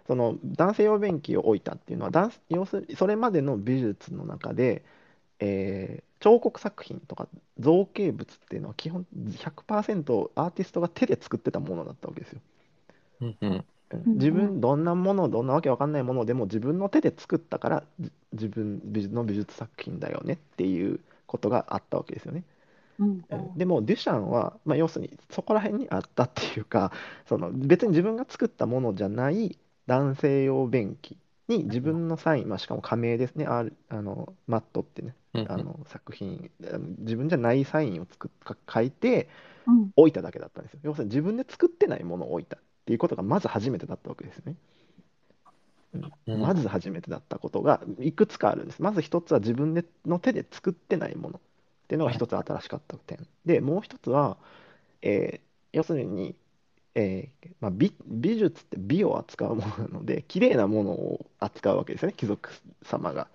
その男性用便器を置いたっていうのは、要するにそれまでの美術の中で、彫刻作品とか造形物っていうのは基本 100% アーティストが手で作ってたものだったわけですよ。自分どんなもの、どんなわけわかんないものでも自分の手で作ったから自分の美術作品だよねっていうことがあったわけですよね。でもデュシャンは、要するにそこら辺にあったっていうか、その別に自分が作ったものじゃない男性用便器に自分のサイン、しかも仮名ですね、マットってね、作品、自分じゃないサインを書いて置いただけだったんですよ。要するに自分で作ってないものを置いたっていうことがまず初めてだったわけですね。まず初めてだったことがいくつかあるんです。まず一つは自分の手で作ってないものっていうのが一つ新しかった点で、もう一つは、要するに、美術って美を扱うものなので綺麗なものを扱うわけですよね。貴族様が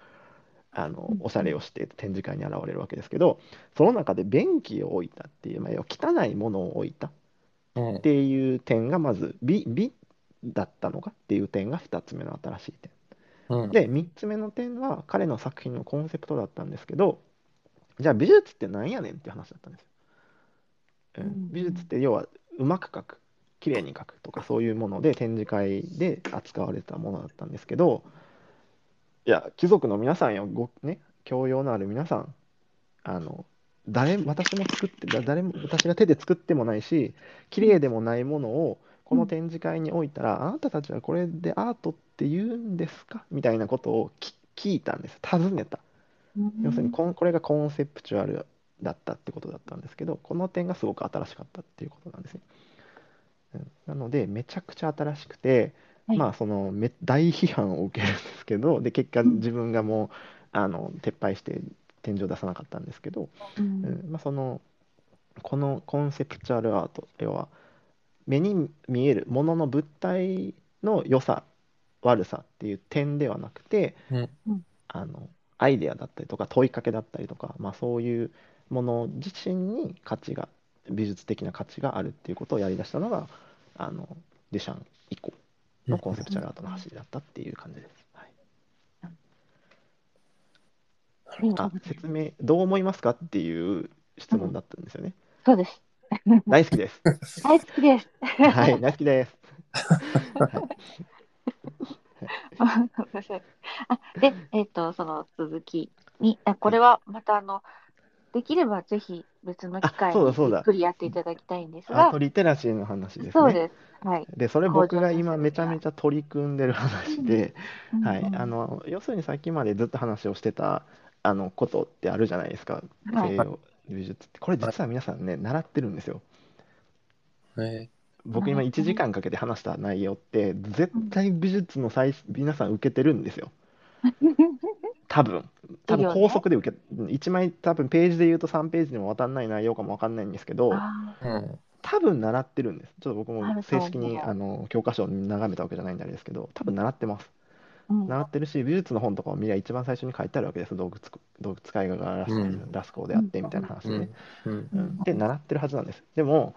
おしゃれをして展示会に現れるわけですけど、その中で便器を置いたっていう、汚いものを置いたっていう点がまず 美だったのかっていう点が2つ目の新しい点、で3つ目の点は彼の作品のコンセプトだったんですけど、じゃあ美術ってなんやねんって話だったんですよ。美術って要はうまく描く、綺麗に描くとかそういうもので展示会で扱われたものだったんですけど、いや貴族の皆さんや教養のある皆さん、私が手で作ってもないし綺麗でもないものをこの展示会に置いたら、あなたたちはこれでアートって言うんですかみたいなことを聞いたんです。尋ねた。要するにこれがコンセプチュアルだったってことだったんですけど、この点がすごく新しかったっていうことなんですね。なのでめちゃくちゃ新しくて、大批判を受けるんですけど、で結果自分がもう撤廃して天井出さなかったんですけど、そのこのコンセプチュアルアート、要は目に見えるものの物体の良さ悪さっていう点ではなくて、うん、アイデアだったりとか問いかけだったりとか、まあ、そういうもの自身に価値が美術的な価値があるっていうことをやり出したのがデュシャン以降のコンセプチュアルアートの走りだったっていう感じです、はい、あ、説明どう思いますかっていう質問だったんですよね、うん、そうです大好きです大好きですはい大好きですで、その続きにこれはまたできればぜひ別の機会にゆっくりやっていただきたいんですが、アートリテラシーの話ですね。そうです、はい、でそれ僕が今めちゃめちゃ取り組んでる話で、うんはい、要するにさっきまでずっと話をしてたことってあるじゃないですか、はい、西洋美術ってこれ実は皆さんね習ってるんですよ、はい、僕今1時間かけて話した内容って絶対美術の皆さん受けてるんですよ多分高速で受け1枚多分ページで言うと3ページにも渡んない内容かも分かんないんですけど、うん、多分習ってるんです。ちょっと僕も正式に教科書を眺めたわけじゃないんですけど多分習ってます、うん、習ってるし美術の本とかを見りゃ一番最初に書いてあるわけです。洞窟絵画がラスコーであってみたいな話で、うんうん、で習ってるはずなんです。でも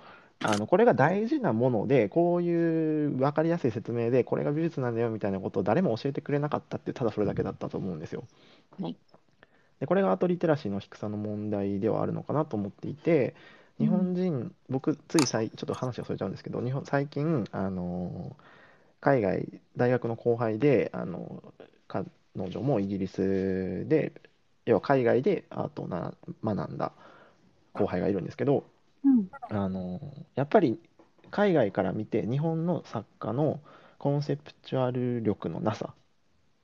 これが大事なものでこういう分かりやすい説明でこれが美術なんだよみたいなことを誰も教えてくれなかったってただそれだけだったと思うんですよ、はい、でこれがアートリテラシーの低さの問題ではあるのかなと思っていて日本人、うん、僕ついちょっと話がそれちゃうんですけど最近海外大学の後輩で彼女もイギリスで要は海外でアートを学んだ後輩がいるんですけど、うん、やっぱり海外から見て日本の作家のコンセプチュアル力のなさっ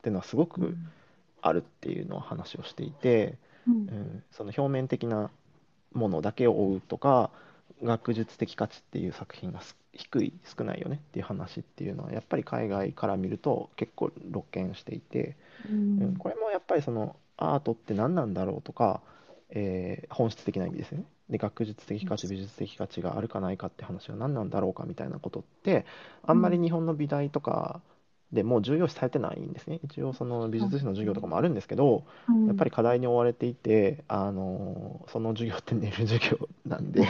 ていうのはすごくあるっていうのを話をしていて、うんうん、その表面的なものだけを追うとか学術的価値っていう作品が少ないよねっていう話っていうのはやっぱり海外から見ると結構露見していて、うんうん、これもやっぱりそのアートって何なんだろうとか、本質的な意味ですよね。で学術的価値美術的価値があるかないかって話は何なんだろうかみたいなことってあんまり日本の美大とかでもう重要視されてないんですね。一応その美術史の授業とかもあるんですけど、うん、やっぱり課題に追われていてその授業って寝る授業なんで、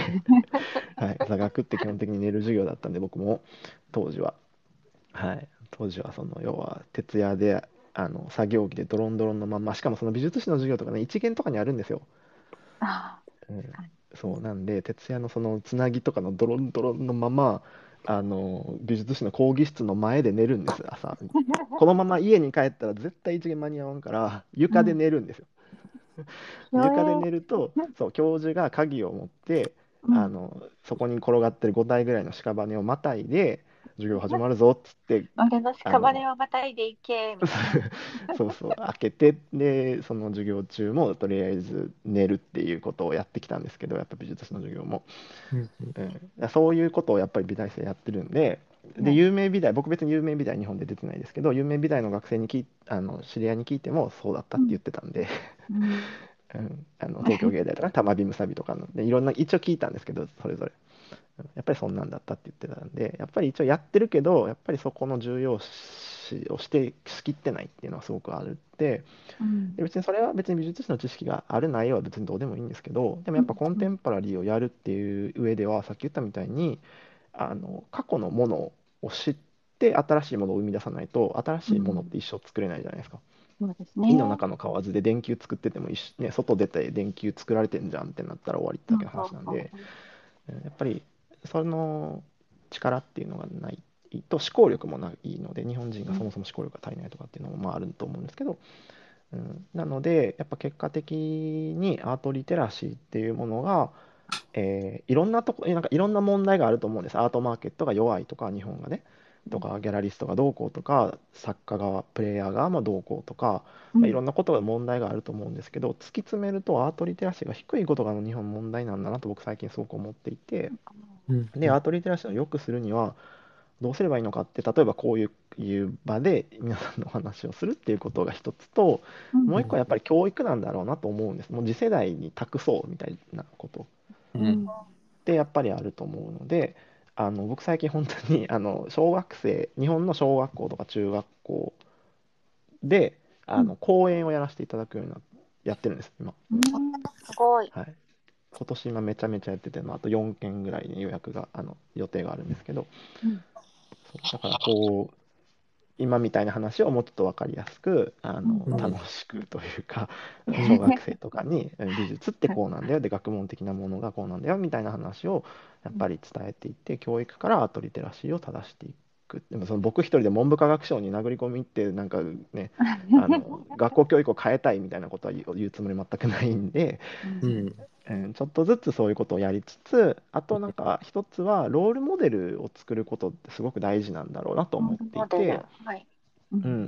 はい、座学って基本的に寝る授業だったんで僕も当時はその要は徹夜で作業着でドロンドロンのまましかもその美術史の授業とかね一限とかにあるんですよ。ああ、うんそうなんで徹夜のそのつなぎとかのドロンドロンのまま美術史の講義室の前で寝るんです朝このまま家に帰ったら絶対一限間に合わんから床で寝るんですよ、うん、床で寝るとそう教授が鍵を持ってそこに転がってる5体ぐらいの屍をまたいで授業始まるぞっつって俺の屍をまたいでいけみたいなそう開けてでその授業中もとりあえず寝るっていうことをやってきたんですけどやっぱ美術史の授業も、うんうん、そういうことをやっぱり美大生やってるんで、うん、で有名美大僕別に有名美大日本で出てないですけど有名美大の学生に知り合いに聞いてもそうだったって言ってたんで、うんうん、東京芸大とか玉美むさびとかのでいろんな一応聞いたんですけどそれぞれやっぱりそんなんだったって言ってたんでやっぱり一応やってるけどやっぱりそこの重要視をしてしきってないっていうのはすごくあるって、うん、で別にそれは別に美術史の知識がある内容は別にどうでもいいんですけどでもやっぱコンテンポラリーをやるっていう上ではさっき言ったみたいに過去のものを知って新しいものを生み出さないと新しいものって一生作れないじゃないですか、うんそうですね、火の中の蛙で電球作っててもね、外出て電球作られてんじゃんってなったら終わりってだけの話なんで、うん、やっぱりその力っていうのがないと思考力もないので日本人がそもそも思考力が足りないとかっていうのもまああると思うんですけど、うん、なのでやっぱ結果的にアートリテラシーっていうものが、いろんなとこなんかいろんな問題があると思うんです。アートマーケットが弱いとか日本がねとかギャラリストがどうこうとか作家側プレイヤー側もどうこうとか、まあ、いろんなことが問題があると思うんですけど、うん、突き詰めるとアートリテラシーが低いことが日本問題なんだなと僕最近すごく思っていて、うん、でアートリテラシーを良くするにはどうすればいいのかって例えばこういう場で皆さんのお話をするっていうことが一つと、うん、もう一個はやっぱり教育なんだろうなと思うんです。もう次世代に託そうみたいなこと、うんってやっぱりあると思うので、僕最近本当に日本の小学校とか中学校でうん講演をやらせていただくようにやってるんです、今。すごい。はい、今年今めちゃめちゃやってて、あと4件ぐらいに予定があるんですけど、うんそうだから今みたいな話をもうちょっと分かりやすくうん楽しくというか、小学生とかに美術ってこうなんだよで学問的なものがこうなんだよみたいな話をやっぱり伝えていって、教育からアートリテラシーを正していく。でも僕一人で文部科学省に殴り込み行ってなんかね学校教育を変えたいみたいなことは言うつもり全くないんで、うんちょっとずつそういうことをやりつつ、あとなんか一つはロールモデルを作ることってすごく大事なんだろうなと思っていて、はい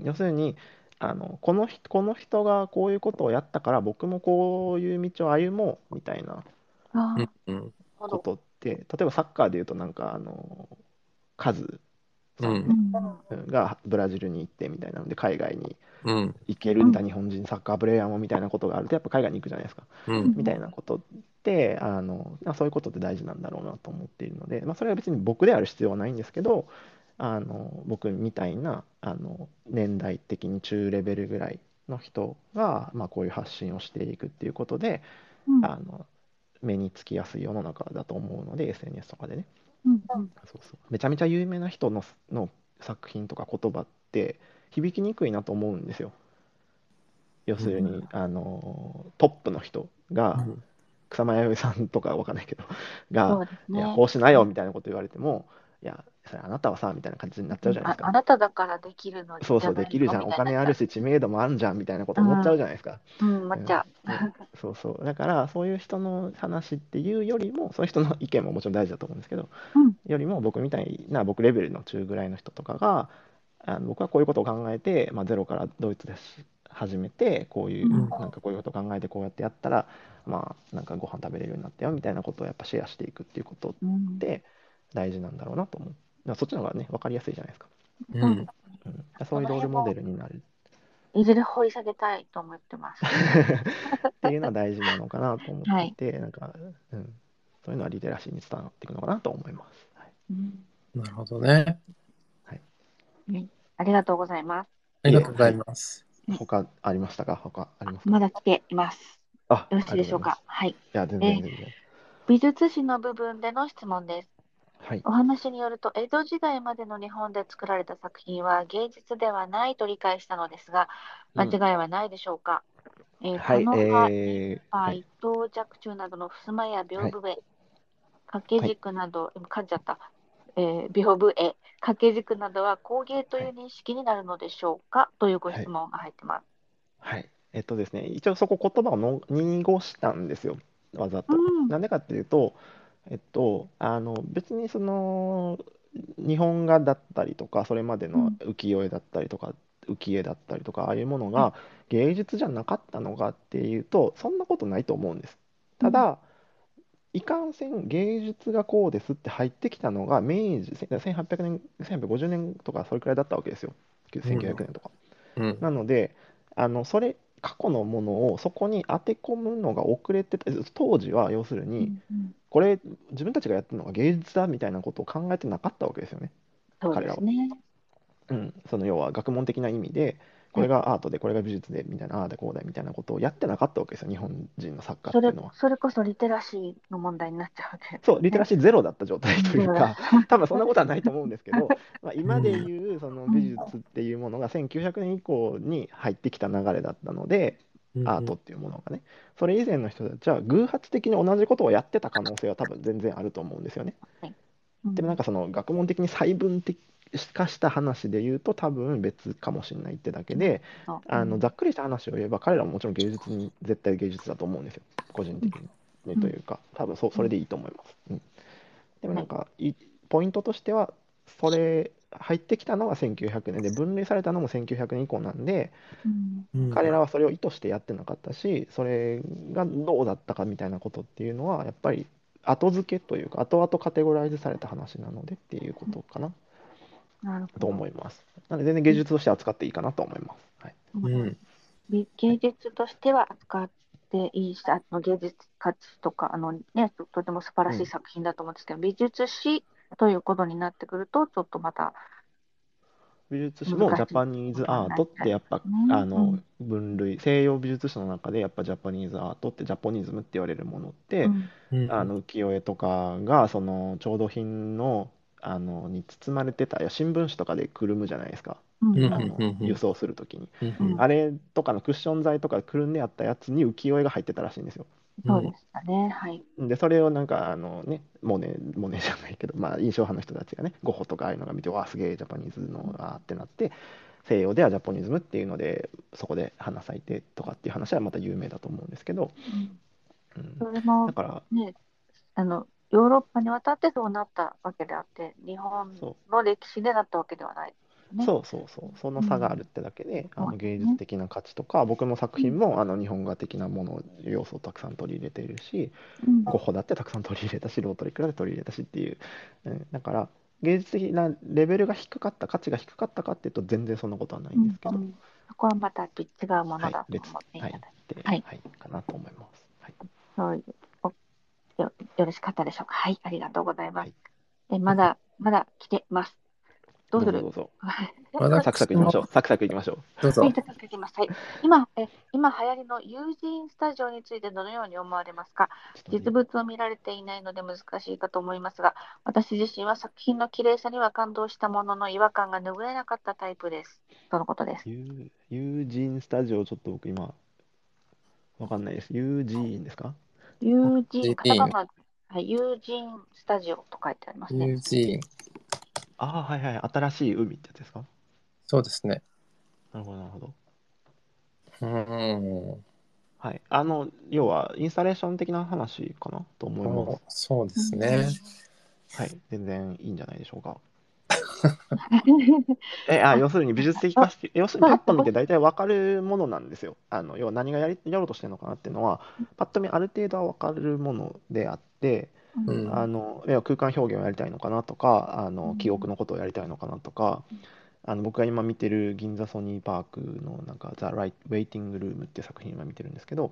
要するにこの人がこういうことをやったから僕もこういう道を歩もうみたいなことって、例えばサッカーでいうとなんかカズさんがブラジルに行ってみたいなので海外に行けるんだ、日本人サッカープレーヤーもみたいなことがあるとやっぱ海外に行くじゃないですか、みたいなことってそういうことって大事なんだろうなと思っているので、それは別に僕である必要はないんですけど、僕みたいな年代的に中レベルぐらいの人が、こういう発信をしていくっていうことで、うん目につきやすい世の中だと思うので SNS とかでね、めちゃめちゃ有名な人の作品とか言葉って響きにくいなと思うんですよ。要するに、トップの人が、草間彌生さんとかわかんないけどが、いやこうしないよみたいなこと言われても、いやそれあなたはさみたいな感じになっちゃうじゃないですか。あなただからできるのに、そうそうできるじゃん、お金あるし知名度もあるじゃんみたいなこと思っちゃうじゃないですか。思っちゃう。そうそうだからそういう人の話っていうよりも、そういう人の意見ももちろん大事だと思うんですけど、よりも僕みたいな僕レベルの中ぐらいの人とかが、僕はこういうことを考えて、ゼロからドイツで始めてこういうことを考えてこうやってやったら、ご飯食べれるようになったよみたいなことをやっぱシェアしていくっていうことって大事なんだろうなと思う。そっちの方がね分かりやすいじゃないですか。そういうロールモデルになる。いずれ掘り下げたいと思ってます。っていうのは大事なのかなと思っていて、そういうのはリテラシーに伝わっていくのかなと思います。なるほどね。ありがとうございます。ありがとうございます。他ありましたか？他ありますか？まだ来ています。よろしいでしょうか？はい。いや全然。美術史の部分での質問です。はい、お話によると、江戸時代までの日本で作られた作品は芸術ではないと理解したのですが、間違いはないでしょうか？伊藤若冲などの襖や屏風絵、掛け軸など、屏風絵、掛け軸などは工芸という認識になるのでしょうか？というご質問が入ってます。ですね、一応そこ言葉を濁したんですよ、わざと。なんでかっていうと、別にその日本画だったりとかそれまでの浮世絵だったりとか、浮世絵だったりとかああいうものが芸術じゃなかったのかっていうと、そんなことないと思うんです。ただ、いかんせん芸術がこうですって入ってきたのが明治1800年1850年とかそれくらいだったわけですよ、1900年とか、なのでそれ過去のものをそこに当て込むのが遅れて、当時は要するに、これ自分たちがやってるのが芸術だみたいなことを考えてなかったわけですよね、彼らは。その要は学問的な意味で、これがアートでこれが美術でみたいな、ああでこうだみたいなことをやってなかったわけですよ、日本人の作家っていうのは。それこそリテラシーの問題になっちゃうわけ、そう、リテラシーゼロだった状態というか、多分そんなことはないと思うんですけど、今でいうその美術っていうものが1900年以降に入ってきた流れだったので、アートっていうものがね、それ以前の人たちは偶発的に同じことをやってた可能性は多分全然あると思うんですよね。でもなんかその学問的に細分的化した話で言うと多分別かもしれないってだけで、ざっくりした話を言えば彼らももちろん芸術に絶対芸術だと思うんですよ、個人的に、というか多分それでいいと思います。でもなんかポイントとしては、それ入ってきたのが1900年で分類されたのも1900年以降なんで、彼らはそれを意図してやってなかったし、それがどうだったかみたいなことっていうのはやっぱり後付けというか後々カテゴライズされた話なのでっていうことかな、と思います。なので全然芸術として扱っていいかなと思います。芸術としては扱っでいいし、あの芸術価値とかね、とても素晴らしい作品だと思うんですけど、美術史ということになってくるとちょっとまた美術史もジャパニーズアートってやっぱ、分類、西洋美術史の中でやっぱジャパニーズアートってジャポニズムって言われるものって、浮世絵とかがその調度品のに包まれてた、いや新聞紙とかでくるむじゃないですか、輸送するときに、あれとかのクッション材とかくるんであったやつに浮世絵が入ってたらしいんですよ。そうでしたね、はい。でそれをなんかモネじゃないけど、まあ、印象派の人たちがね、ゴッホとかああいうのが見て、わあすげえジャパニーズのあってなって、西洋ではジャポニズムっていうのでそこで花咲いてとかっていう話はまた有名だと思うんですけど、それもだから、ね、ヨーロッパに渡ってそうなったわけであって、日本の歴史でなったわけではない。そう、その差があるってだけで、芸術的な価値とか、僕の作品も日本画的なもの要素をたくさん取り入れているし、ゴッホだってたくさん取り入れたし、ロートリックだって取り入れたしっていう、だから芸術的なレベルが低かった、価値が低かったかっていうと全然そんなことはないんですけど、そこはまた違うものだと思っていただいて、かなと思います。よろしかったでしょうか。はい、ありがとうございます。まだ来てます。どうする？どうぞサクサクいきましょう。どうぞ。今流行りの友人スタジオについてどのように思われますか？実物を見られていないので難しいかと思いますが、私自身は作品の綺麗さには感動したものの違和感が拭えなかったタイプです。そのことです。友人スタジオ、ちょっと僕今わかんないです。友人ですか？友人、友人スタジオと書いてありますね。友人。ああ、はいはい、新しい海ってやつですか？そうですね。なるほど。はい、要はインスタレーション的な話かなと思います。そうですね。はい、全然いいんじゃないでしょうか。要するに美術的パッと見て大体分かるものなんですよ。要は何がやろうとしてるのかなっていうのはパッと見ある程度は分かるものであって、空間表現をやりたいのかなとか、記憶のことをやりたいのかなとか、僕が今見てる銀座ソニーパークのなんかザ・ウェイティングルームっていう作品今見てるんですけど、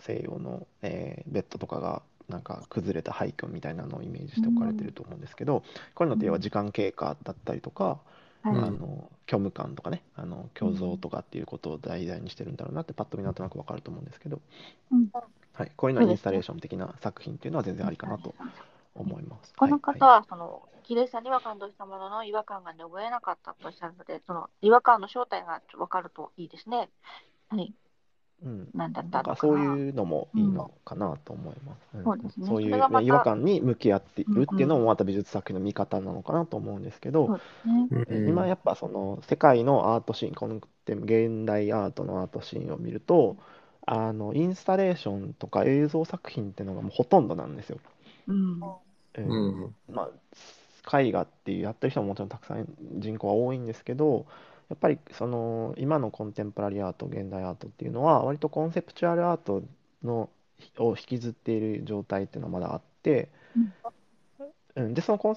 西洋の、ベッドとかがなんか崩れた廃墟みたいなのをイメージして置かれてると思うんですけど、こういうのって要は時間経過だったりとか、虚無感とかね、虚像とかっていうことを題材にしてるんだろうなってパッと見なんとなく分かると思うんですけど、はい、こういうのはインスタレーション的な作品っていうのは全然ありかなと思います。この方はその綺麗さには感動したものの違和感が拭えなかったとおっしゃるので、その違和感の正体が分かるといいですね。はい。なんかそういうのもいいのかなと思います。そういう違和感に向き合っているっていうのもまた美術作品の見方なのかなと思うんですけど、今やっぱその世界のアートシーン、この現代アートのアートシーンを見ると、インスタレーションとか映像作品っていうのがもうほとんどなんですよ。絵画っていうやってる人ももちろんたくさん人口は多いんですけど、やっぱりその今のコンテンポラリーアート、現代アートっていうのは割とコンセプチュアルアートを引きずっている状態っていうのはまだあって、でそのコン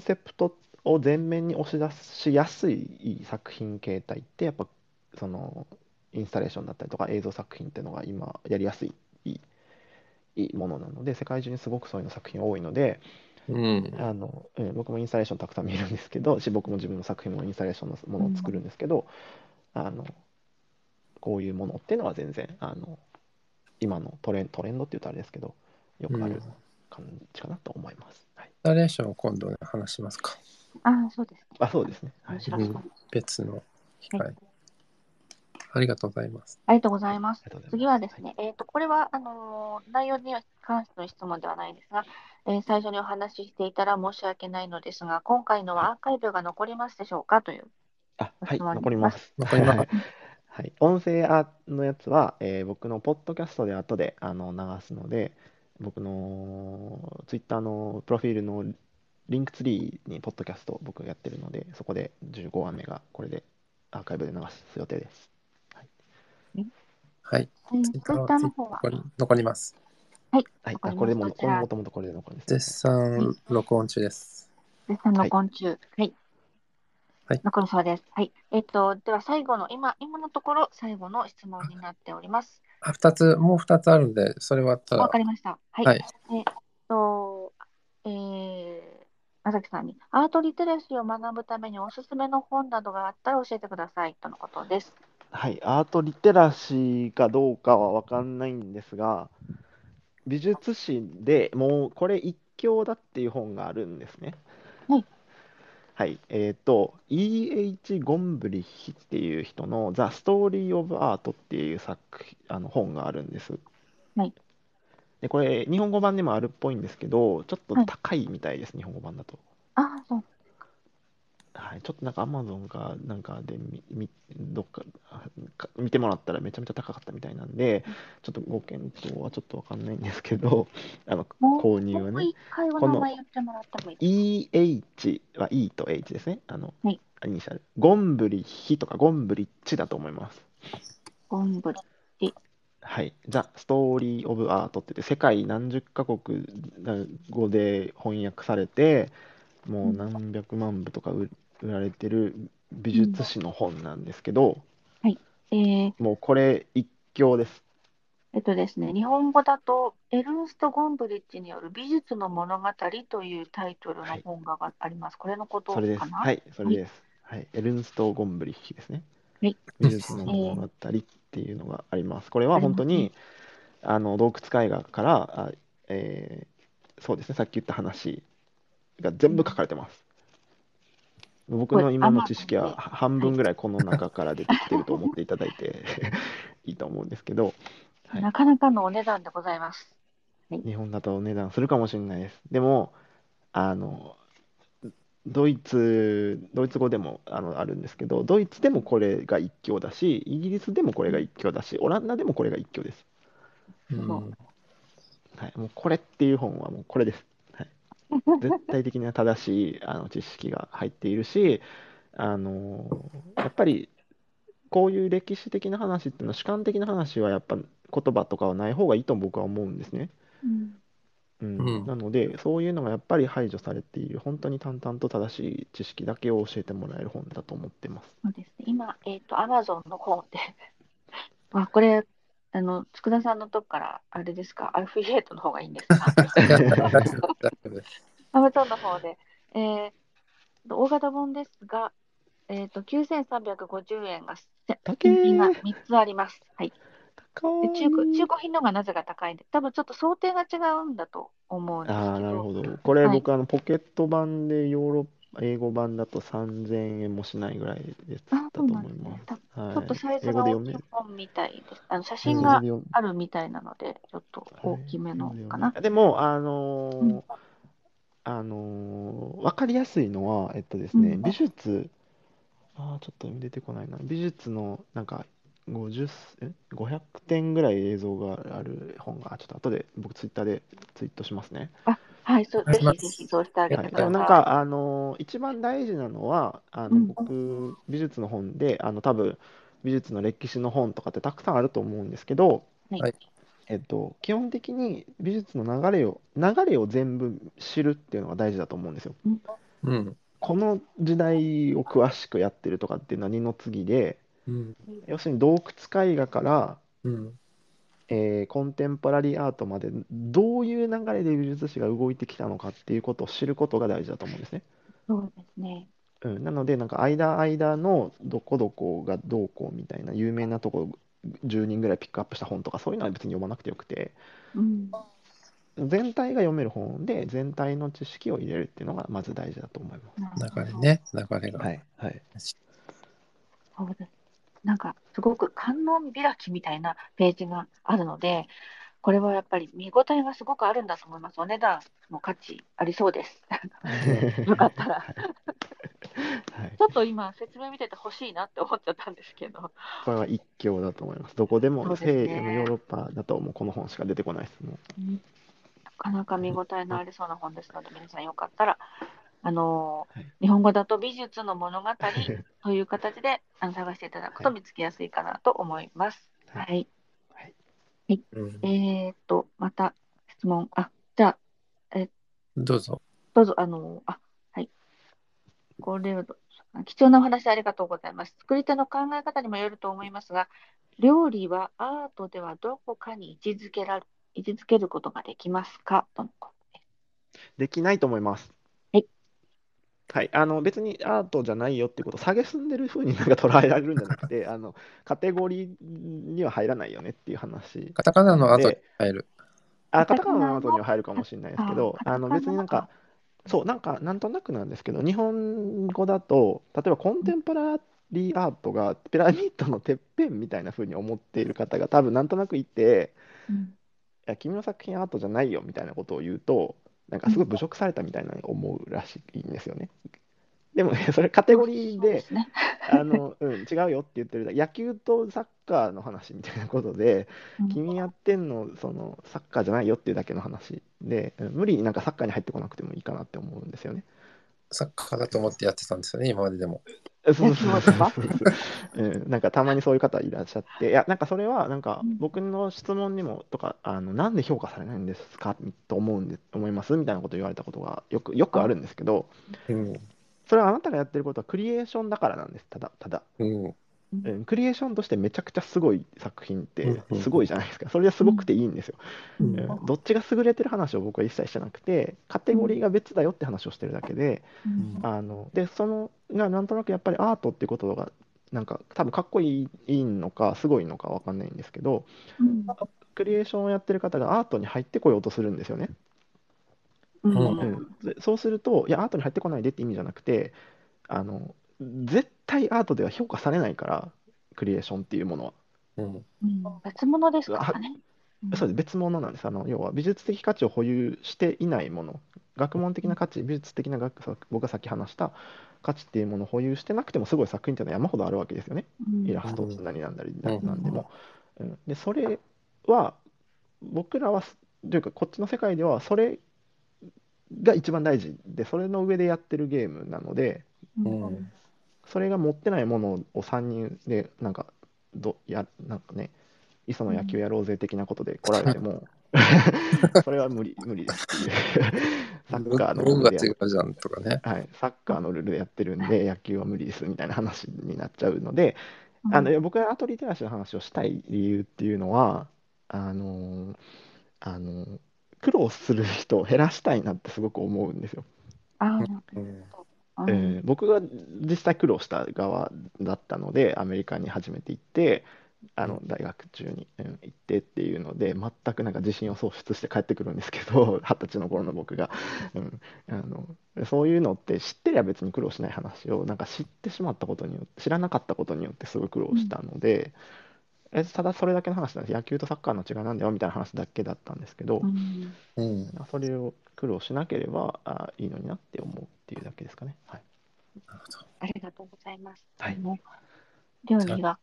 セプトを前面に押し出しやすい作品形態って、やっぱそのインスタレーションだったりとか映像作品っていうのが今やりやすいいいものなので、世界中にすごくそういうの作品多いので、僕もインスタレーションたくさん見るんですけど、僕も自分の作品もインスタレーションのものを作るんですけど、こういうものっていうのは全然今のトレンドって言うとあれですけど、よくある感じかなと思います。インスタレーションを今度、ね、話しますか。そうですね。別の機会。ありがとうございます。次はですね、これは内容に関しての質問ではないんですが、最初にお話ししていたら申し訳ないのですが、今回のはアーカイブが残りますでしょうかという。はい、残ります。はい、音声のやつは、僕のポッドキャストで後で流すので、僕のツイッターのプロフィールのリンクツリーにポッドキャストを僕がやってるので、そこで15話目がこれでアーカイブで流す予定です。はい、Twitterの方は残ります。はい、これもともとこれで残ります。絶賛録音中です。はい、残りそうです。はい、では最後の今のところ最後の質問になっております。もう2つあるんで、それはただ。わかりました。はい。はい、まさきさんに、アートリテラシーを学ぶためにおすすめの本などがあったら教えてくださいとのことです。はい、アートリテラシーかどうかは分かんないんですが、美術史でもうこれ一強だっていう本があるんですね。はい。はい、E.H. ゴンブリッヒっていう人の「ザ・ストーリー・オブ・アート」っていう本があるんです。はい。でこれ日本語版でもあるっぽいんですけど、ちょっと高いみたいです、はい、日本語版だと。ああ、そう。はい、ちょっとなんか Amazon かなんかでどっか見てもらったらめちゃめちゃ高かったみたいなんで、ちょっとご検討はちょっとわかんないんですけど、購入はね。もう一回お名前言ってもらってもいいですか？ EH は E と H ですね。はい、イニシャル。ゴンブリッヒとかゴンブリッチだと思います。ゴンブリッチ。はい、ザ・ストーリー・オブ・アートって言って、世界何十カ国語で翻訳されて、もう何百万部とか売られてる美術史の本なんですけど、うん、はい、もうこれ一強です。ですね、日本語だとエルンスト・ゴンブリッジによる美術の物語というタイトルの本があります。はい、これのことかな？それです。はい、それです。はいはい、エルンスト・ゴンブリッジですね。はい、美術の物語っていうのがあります。これは本当に洞窟絵画から、そうですね、さっき言った話が全部書かれてます。僕の今の知識は半分ぐらいこの中から出てきてると思っていただいていいと思うんですけど、はい、なかなかのお値段でございます。はい、日本だとお値段するかもしれないです。でもドイツ語でもあるんですけど、ドイツでもこれが一強だし、イギリスでもこれが一強だし、オランダでもこれが一強です。うん、はい、もうこれっていう本はもうこれです。はい、絶対的な正しい知識が入っているし、やっぱりこういう歴史的な話っていうのは、主観的な話はやっぱ言葉とかはない方がいいと僕は思うんですね。うん、うん、なのでそういうのがやっぱり排除されている、本当に淡々と正しい知識だけを教えてもらえる本だと思ってます。そうですね、今、Amazon の本であ、これ佃さんのとこからあれですか、アフィリエイトの方がいいんですか？ Amazon の方で、大型本ですが、9350円が3つあります。はい、中古品のがなぜが高いんで、多分ちょっと想定が違うんだと思うんですけど。ああ、なるほど。これ僕、はい、ポケット版で英語版だと3000円もしないぐらいでだと思います。ね、はい、ちょっとサイズが大きい本みたいです。写真があるみたいなので、ちょっと大きめのかな。でも、うん、分かりやすいのは、ですね、うん、美術、ちょっと出てこないな、美術のなんか、500点ぐらい映像がある本が、ちょっと後で僕ツイッターでツイートしますね。あ、はい、そう、ぜひぜひそうしてあげてください。なんか一番大事なのは僕美術の本で多分美術の歴史の本とかってたくさんあると思うんですけど、はい、基本的に美術の流れを全部知るっていうのが大事だと思うんですよ。うん、この時代を詳しくやってるとかって何の次で。うん、要するに洞窟絵画から、うん、コンテンポラリーアートまでどういう流れで美術史が動いてきたのかっていうことを知ることが大事だと思うんですね。そうですね、うん、なのでなんか間のどこどこがどうこうみたいな有名なとこ10人ぐらいピックアップした本とかそういうのは別に読まなくてよくて、うん、全体が読める本で全体の知識を入れるっていうのがまず大事だと思います。流れね、流れが、はいはい、そうです。なんかすごく観音開きみたいなページがあるので、これはやっぱり見応えがすごくあるんだと思います。お値段も価値ありそうですよかったら、はい、ちょっと今説明見てて欲しいなって思っちゃったんですけど、これは一強だと思います。どこでも西洋のヨーロッパだともうこの本しか出てこないですもん。なかなか見応えのありそうな本ですので、皆さんよかったらはい、日本語だと美術の物語という形で探していただくと見つけやすいかなと思います。はい。はい。はい、また質問。あ、じゃあ、どうぞ。どうぞ、はい。これは貴重なお話ありがとうございます。作り手の考え方にもよると思いますが、料理はアートではどこかに位置づけることができますかとのことです。できないと思います。はい。はい、別にアートじゃないよってことを蔑んでる風になんか捉えられるんじゃなくてカテゴリーには入らないよねっていう話。カタカナのアートに入る。カタカナのアートには入るかもしれないですけど、別になんか、そう、なんかなんとなくなんですけど、日本語だと例えばコンテンポラリーアートがピラミッドのてっぺんみたいな風に思っている方が多分なんとなくいて、いや君の作品アートじゃないよみたいなことを言うとなんかすごい侮辱されたみたいな思うらしいんですよね。でもね、それカテゴリー で、ね、違うよって言ってる野球とサッカーの話みたいなことで、君やってんのそのサッカーじゃないよっていうだけの話で、無理になんかサッカーに入ってこなくてもいいかなって思うんですよね。サッカーだと思ってやってたんですよね、今まででも。そうなんかたまにそういう方いらっしゃって、いやなんかそれはなんか僕の質問にもとかなんで評価されないんですかと思いますみたいなことを言われたことがよくあるんですけど、それはあなたがやってることはクリエーションだからなんです。ただ、クリエーションとしてめちゃくちゃすごい作品ってすごいじゃないですか。それはすごくていいんですよ。どっちが優れてる話を僕は一切してなくて、カテゴリーが別だよって話をしてるだけで、でそのがなんとなくやっぱりアートっていうことがなんか多分かっこいいのかすごいのか分かんないんですけど、クリエーションをやってる方がアートに入ってこようとするんですよね。そうすると、いやアートに入ってこないでって意味じゃなくて、絶対アートでは評価されないから、クリエーションっていうものは、別物ですからね。そうです、別物なんです。要は美術的価値を保有していないもの、学問的な価値、美術的な僕がさっき話した価値っていうものを保有してなくてもすごい作品っていうのは山ほどあるわけですよね。イラストなりなんだりなんでも、でそれは僕らはというかこっちの世界ではそれが一番大事で、それの上でやってるゲームなので、それが持ってないものを3人でなんかね磯の野球やろうぜ的なことで来られても、それは無理ですっていうサッカーのルールでやってるじゃんとかね、はい、サッカーのルールでやってるんで野球は無理ですみたいな話になっちゃうので、僕がアートリテラシーの話をしたい理由っていうのは苦労する人を減らしたいなってすごく思うんですよ。僕が実際苦労した側だったので、アメリカに初めて行って大学中に行ってっていうので全くなんか自信を喪失して帰ってくるんですけど、二十歳の頃の僕が、そういうのって知ってりゃ別に苦労しない話をなんか知ってしまったことによって、知らなかったことによってすごい苦労したので、ただそれだけの話なんです。野球とサッカーの違いなんだよみたいな話だけだったんですけど、それを苦労しなければいいのになって思うっていうだけですかね。はい、ありがとうございます。はい、料理は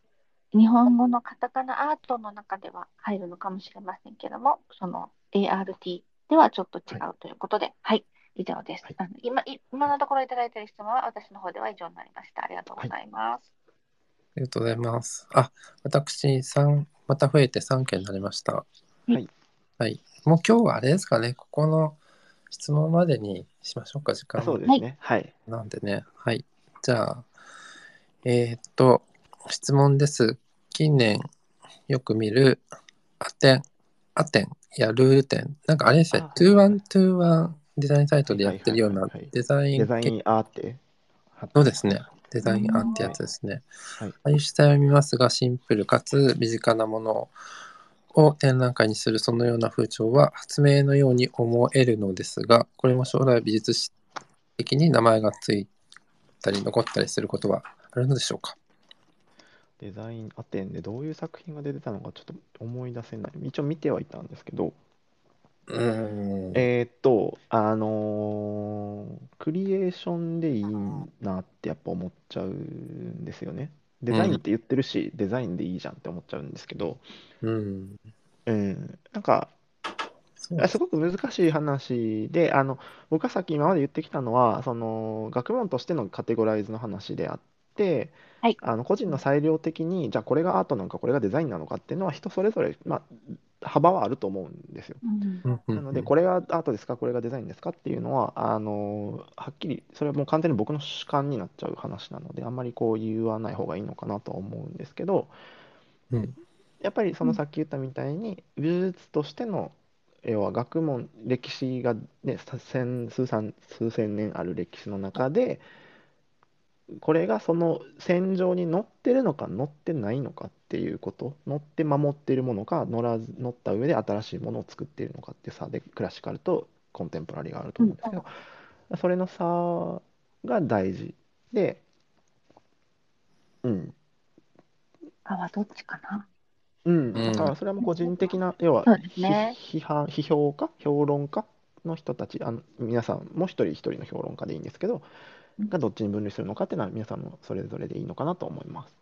日本語のカタカナアートの中では入るのかもしれませんけども、その ART ではちょっと違うということで、はい、以上です。今のところいただいている質問は私の方では以上になりました。ありがとうございます。ありがとうございます。私また増えて3件になりました。はい。はい。もう今日はあれですかね、ここの質問までにしましょうか、時間。そうですね。はい。なんでね、はい。じゃあ、質問です。近年よく見るアテンやルール展、なんかあれですね、2121デザインサイトでやってるようなデザイン。デザインアーテ。そうですね。デザインアーってやつですね。ああいう主体を見ますが、シンプルかつ身近なものを展覧会にするそのような風潮は発明のように思えるのですが、これも将来美術史的に名前がついたり残ったりすることはあるのでしょうか。デザインアテンでどういう作品が出てたのかちょっと思い出せない。一応見てはいたんですけど、クリエーションでいいなってやっぱ思っちゃうんですよね。デザインって言ってるし、デザインでいいじゃんって思っちゃうんですけど、なんかすごく難しい話で、僕はさっき今まで言ってきたのはその学問としてのカテゴライズの話であって、個人の裁量的にじゃあこれがアートなのかこれがデザインなのかっていうのは人それぞれ、幅はあると思うんですよ。なのでこれがアートですかこれがデザインですかっていうのははっきりそれはもう完全に僕の主観になっちゃう話なので、あんまりこう言わない方がいいのかなとは思うんですけど、うんやっぱりそのさっき言ったみたいに美術としての要は学問歴史が、ね、数千年ある歴史の中でこれがその戦場に乗ってるのか乗ってないのかっていうこと乗って守っているものか乗った上で新しいものを作っているのかってさでクラシカルとコンテンポラリーがあると思うんですけどそれの差が大事でうんあはどっちかな。だからそれはもう個人的な、要は、そうですね、批評家、評論家の人たち、皆さんも一人一人の評論家でいいんですけど、がどっちに分類するのかっていうのは皆さんもそれぞれでいいのかなと思います。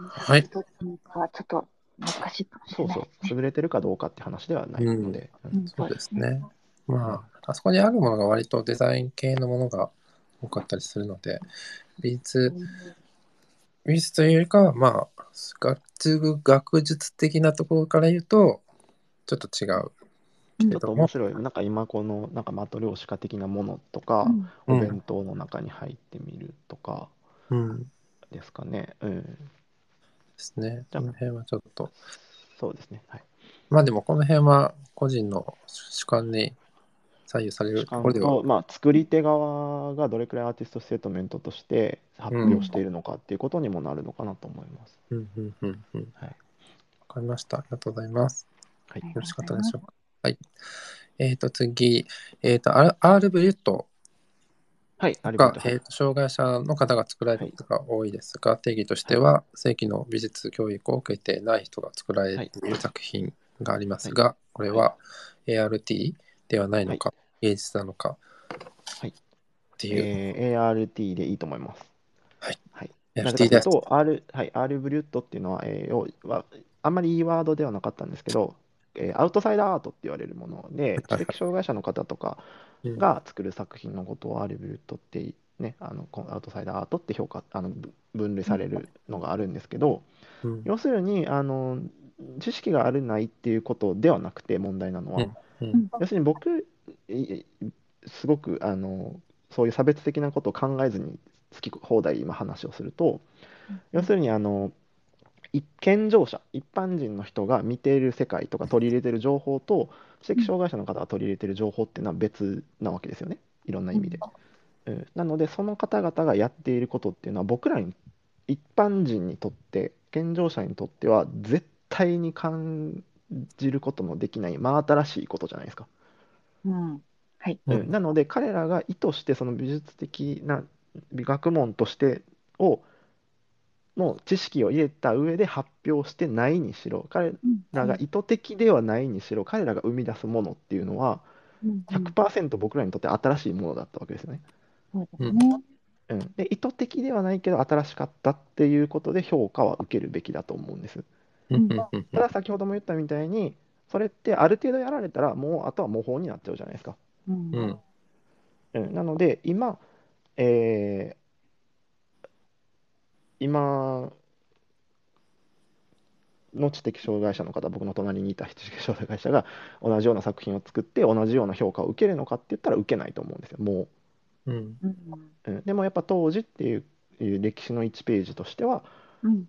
はい。ちょっと難しいかもしれないですね。そうそう、優れてるかどうかって話ではないので。そうですね。まあ、あそこにあるものが割とデザイン系のものが多かったりするので、美術というよりかは、まあ、学術的なところから言うとちょっと違うけども、ちょっと面白いなんか今このなんかマトリョーシカ的なものとか、お弁当の中に入ってみるとかですかね。ですね。この辺はちょっとそうですね。はい。まあでもこの辺は個人の主観に左右されるところでは、まあ、作り手側がどれくらいアーティストステートメントとして発表しているのかっていうことにもなるのかなと思います。はい。わかりました。ありがとうございます。はい。よろしかったでしょうか。はい。次、Rブリュットが、障害者の方が作られることが多いですが、定義としては正規の美術教育を受けてない人が作られている作品がありますが、これは ARTではないのか、芸術なのか、っていうART でいいと思います。NFT です。R ブリュットっていうのは、あんまりいいワードではなかったんですけど、アウトサイダーアートって言われるもので、知的障害者の方とかが作る作品のことを R ブリュットって、ね、アウトサイダーアートって分類されるのがあるんですけど、要するに知識があるないっていうことではなくて問題なのは、要するに僕すごくそういう差別的なことを考えずに好き放題今話をすると、要するに健常者一般人の人が見ている世界とか取り入れている情報と知的障害者の方が取り入れている情報っていうのは別なわけですよね、いろんな意味で。なのでその方々がやっていることっていうのは僕らに一般人にとって健常者にとっては絶対に感じることのできない真新しいことじゃないですか。なので彼らが意図してその美術的な美学問としての知識を入れた上で発表してないにしろ、彼らが意図的ではないにしろ、彼らが生み出すものっていうのは 100% 僕らにとって新しいものだったわけですよね。で意図的ではないけど新しかったっていうことで評価は受けるべきだと思うんです。ただ先ほども言ったみたいにそれってある程度やられたらもうあとは模倣になっちゃうじゃないですか。なので今の知的障害者の方、僕の隣にいた知的障害者が同じような作品を作って同じような評価を受けるのかって言ったら受けないと思うんですよ、もう。でもやっぱ当時っていう歴史の1ページとしては、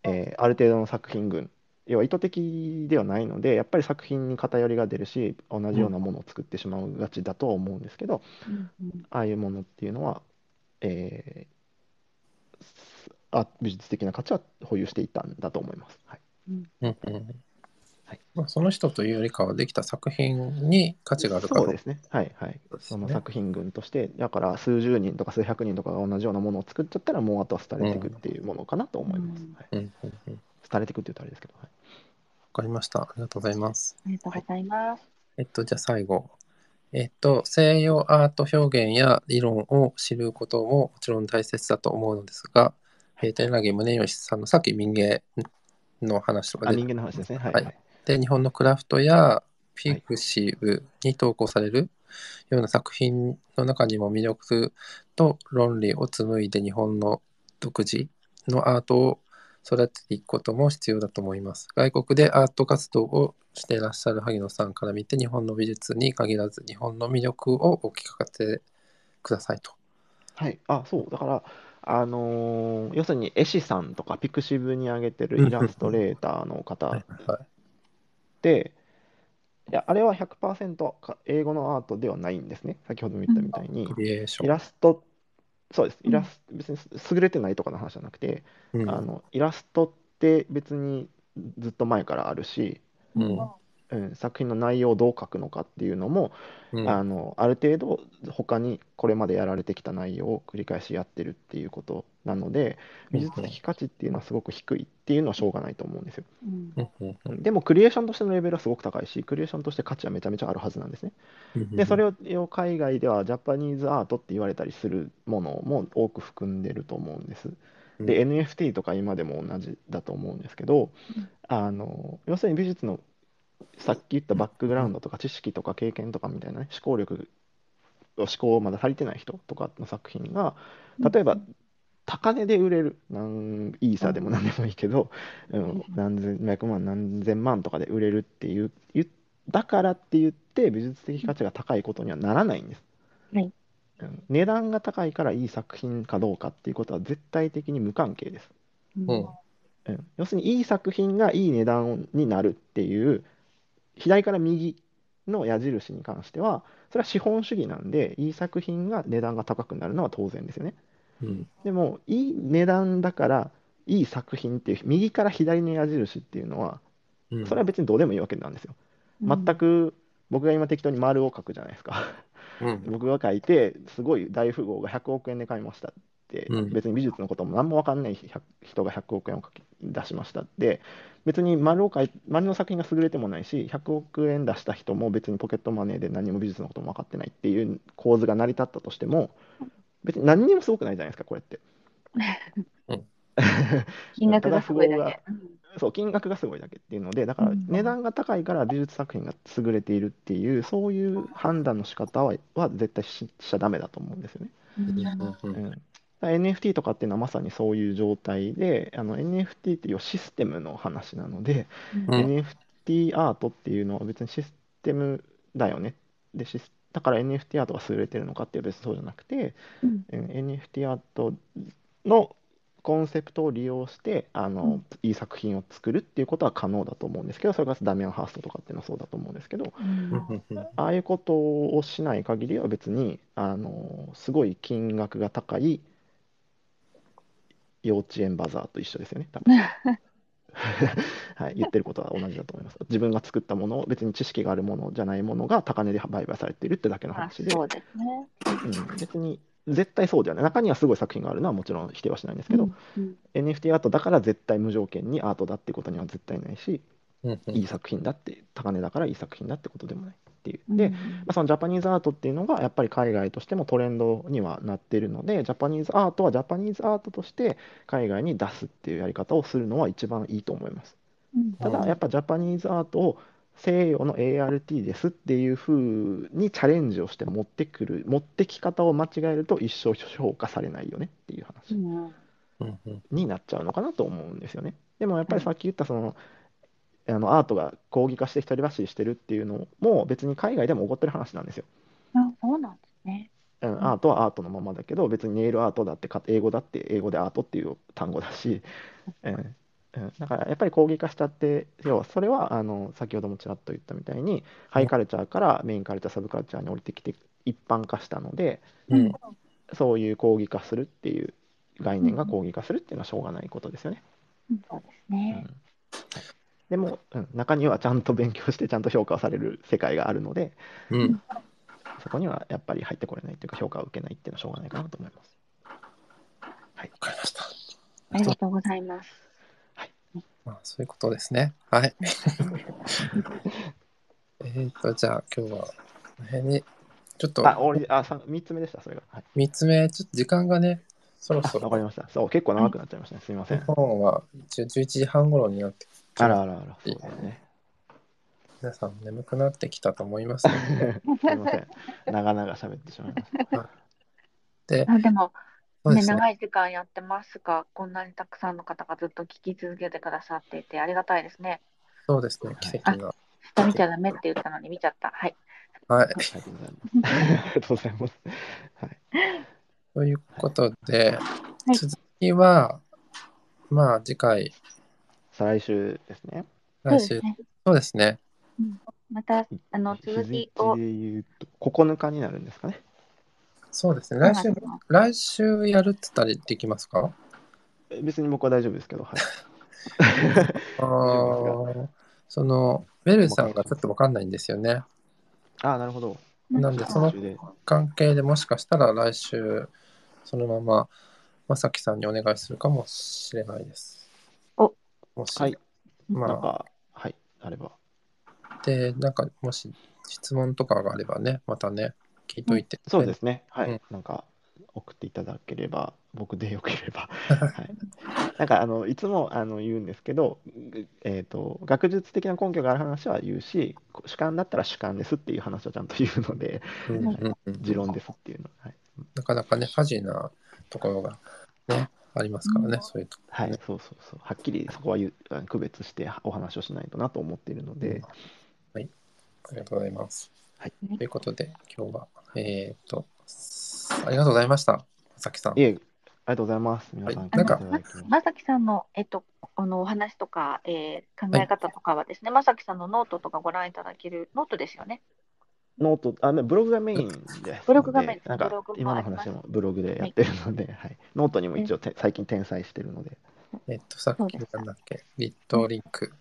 ある程度の作品群、要は意図的ではないのでやっぱり作品に偏りが出るし同じようなものを作ってしまうがちだとは思うんですけど、ああいうものっていうのは、美術的な価値は保有していたんだと思います。その人というよりかはできた作品に価値があるからそうですね。その作品群としてだから数十人とか数百人とかが同じようなものを作っちゃったらもうあとは廃れていくっていうものかなと思います。廃れていくって言うとあれですけど。わかりました。ありがとうございます。ありがとうございます。じゃあ最後。西洋アート表現や理論を知ることももちろん大切だと思うのですが、柳宗悦さんのさっき民芸の話とかで。民芸の話ですね。で、日本のクラフトやフィクシブに投稿されるような作品の中にも魅力と論理を紡いで日本の独自のアートを育てていくことも必要だと思います。外国でアート活動をしていらっしゃる萩野さんから見て、日本の美術に限らず日本の魅力をお聞かせくださいと。だから要するに絵師さんとかピクシブに上げてるイラストレーターの方はいはい、で、いやあれは 100% 英語のアートではないんですね。先ほども言ったみたいに、イラスト、そうです、イラスト、別に優れてないとかの話じゃなくて、うん、イラストって別にずっと前からあるし、うんうん、作品の内容をどう書くのかっていうのも、うん、ある程度他にこれまでやられてきた内容を繰り返しやってるっていうことなので、美術的価値っていうのはすごく低いっていうのはしょうがないと思うんですよ、うん、でもクリエーションとしてのレベルはすごく高いし、クリエーションとして価値はめちゃめちゃあるはずなんですね、うん、でそれを海外ではジャパニーズアートって言われたりするものも多く含んでると思うんです。で、うん、NFT とか今でも同じだと思うんですけど、要するに美術のさっき言ったバックグラウンドとか知識とか経験とかみたいな、ね、思考力、思考をまだ足りてない人とかの作品が例えば高値で売れる、イーサでも何でもいいけど、うん、何千百万何千万とかで売れるっていう、だからって言って美術的価値が高いことにはならないんです、はい、値段が高いからいい作品かどうかっていうことは絶対的に無関係です、うんうん、要するにいい作品がいい値段になるっていう左から右の矢印に関しては、それは資本主義なんで、いい作品が値段が高くなるのは当然ですよね、うん、でもいい値段だからいい作品っていう右から左の矢印っていうのは、それは別にどうでもいいわけなんですよ、うん、全く僕が今適当に丸を書くじゃないですか、うん、僕が書いてすごい大富豪が100億円で買いましたって、うん、別に美術のことも何も分かんない人が100億円を出しましたって、別に丸の作品が優れてもないし、100億円出した人も別にポケットマネーで何も美術のことも分かってないっていう構図が成り立ったとしても、別に何にもすごくないじゃないですか、これって金額がすごいだけそう、金額がすごいだけっていうので、だから値段が高いから美術作品が優れているっていう、そういう判断の仕方は絶対しちゃダメだと思うんですよね、うんNFT とかっていうのはまさにそういう状態で、NFT っていうシステムの話なので、うん、NFT アートっていうのは別にシステムだよね。で、だから NFT アートが優れてるのかっていうと別にそうじゃなくて、うん、NFT アートのコンセプトを利用していい作品を作るっていうことは可能だと思うんですけど、それからダミアン・ハーストとかっていうのはそうだと思うんですけど、うん、ああいうことをしない限りは別にすごい金額が高い幼稚園バザーと一緒ですよね、多分はい、言ってることは同じだと思います。自分が作ったものを、別に知識があるものじゃないものが高値で売買されているってだけの話で、そうですね、うん、別に絶対そうではない。中にはすごい作品があるのはもちろん否定はしないんですけど、うんうん、NFT アートだから絶対無条件にアートだってことには絶対ないし、うんうん、いい作品だって、高値だからいい作品だってことでもないっていうで、そのジャパニーズアートっていうのがやっぱり海外としてもトレンドにはなっているので、ジャパニーズアートはジャパニーズアートとして海外に出すっていうやり方をするのは一番いいと思います、うん、ただやっぱジャパニーズアートを西洋の ART ですっていう風にチャレンジをして持ってき方を間違えると一生評価されないよねっていう話になっちゃうのかなと思うんですよね。でもやっぱりさっき言ったそのアートが抗議化して一人走りしてるっていうのも別に海外でも起こってる話なんですよ。あ、そうなんですね。アートはアートのままだけど、別にネイルアートだって英語だって英語でアートっていう単語だし、だからやっぱり抗議化しちゃって、要はそれは先ほどもちらっと言ったみたいに、ハイカルチャーからメインカルチャーサブカルチャーに降りてきて一般化したので、うん、そういう抗議化するっていう概念が抗議化するっていうのはしょうがないことですよね、うん、そうですね、うんでも、うん、中にはちゃんと勉強してちゃんと評価をされる世界があるので、うん、そこにはやっぱり入ってこれないというか、評価を受けないっていうのはしょうがないかなと思います。はい、わかりました。ありがとうございます。はい、まあ、そういうことですね。はい。じゃあ今日はこの辺にちょっと3つ目でした、それが。はい、3つ目、ちょっと時間がね。そろそろわかりました。そう、結構長くなっちゃいましたね。すみません。日本は一応11時半頃になってきて、あら、そうですね。皆さん眠くなってきたと思いますので、すみません。長々喋ってしまいました。でも、ね、長い時間やってますが、こんなにたくさんの方がずっと聞き続けてくださっていてありがたいですね。そうですね。奇跡が。下見ちゃダメって言ったのに見ちゃった。はい。はい。ありがとうございます。はい。ということで、はい、続きはまあ次回、再来週ですね。来週、そうですね。うん、また続きを9日になるんですかね。そうですね。来週やるってたりできますか？別に僕は大丈夫ですけど。はい、そのベルさんがちょっと分かんないんですよね。あ、なるほど。なんでその関係でもしかしたら来週そのまままさきさんにお願いするかもしれないです。お、もし、はい、まあ、なんか、はい、あれば。で、なんかもし質問とかがあればね、またね、聞いといて、ね、うん。そうですね。はい、うん。なんか送っていただければ、僕でよければ。はい、なんかいつも言うんですけど、学術的な根拠がある話は言うし、主観だったら主観ですっていう話をちゃんと言うので、うんうんうん、持論ですっていうの。はい、なかなかね、ファジーなところが、ね、ありますからね、うん、そういうところ、ね。はい、そうそうそう。はっきりそこは区別してお話をしないとなと思っているので。うん、はい、ありがとうございます。はい、ということで、今日は、ありがとうございました、まさきさん。いえ、ありがとうございます。皆さん、はい、なんかまさきさんの、お話とか、考え方とかはですね、はい、まさきさんのノートとかご覧いただける、ノートですよね。ノート、ブログがメインです。ブログがメインです。なんか今の話もブログでやってるので、はい、ノートにも一応最近転載してるので。さっきなんだっけ、リットリンク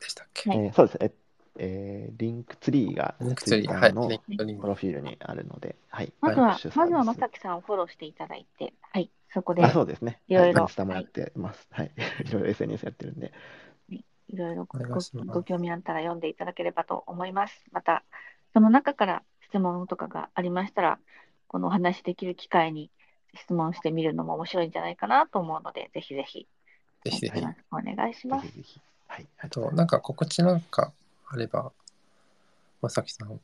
でしたっけ。はい、そうです。リンクツリーがツイッターのプロフィールにあるので、はい、まずはまさきさんをフォローしていただいて、はい、そこで、そうですね、いろいろインスタもやってます、はい、いろいろ SNS やってるんで、いろいろ ご興味あったら読んでいただければと思います。またその中から質問とかがありましたら、このお話できる機会に質問してみるのも面白いんじゃないかなと思うので、ぜひぜひお願いします。はい、あとなんか告知なんかあれば、まさきさん。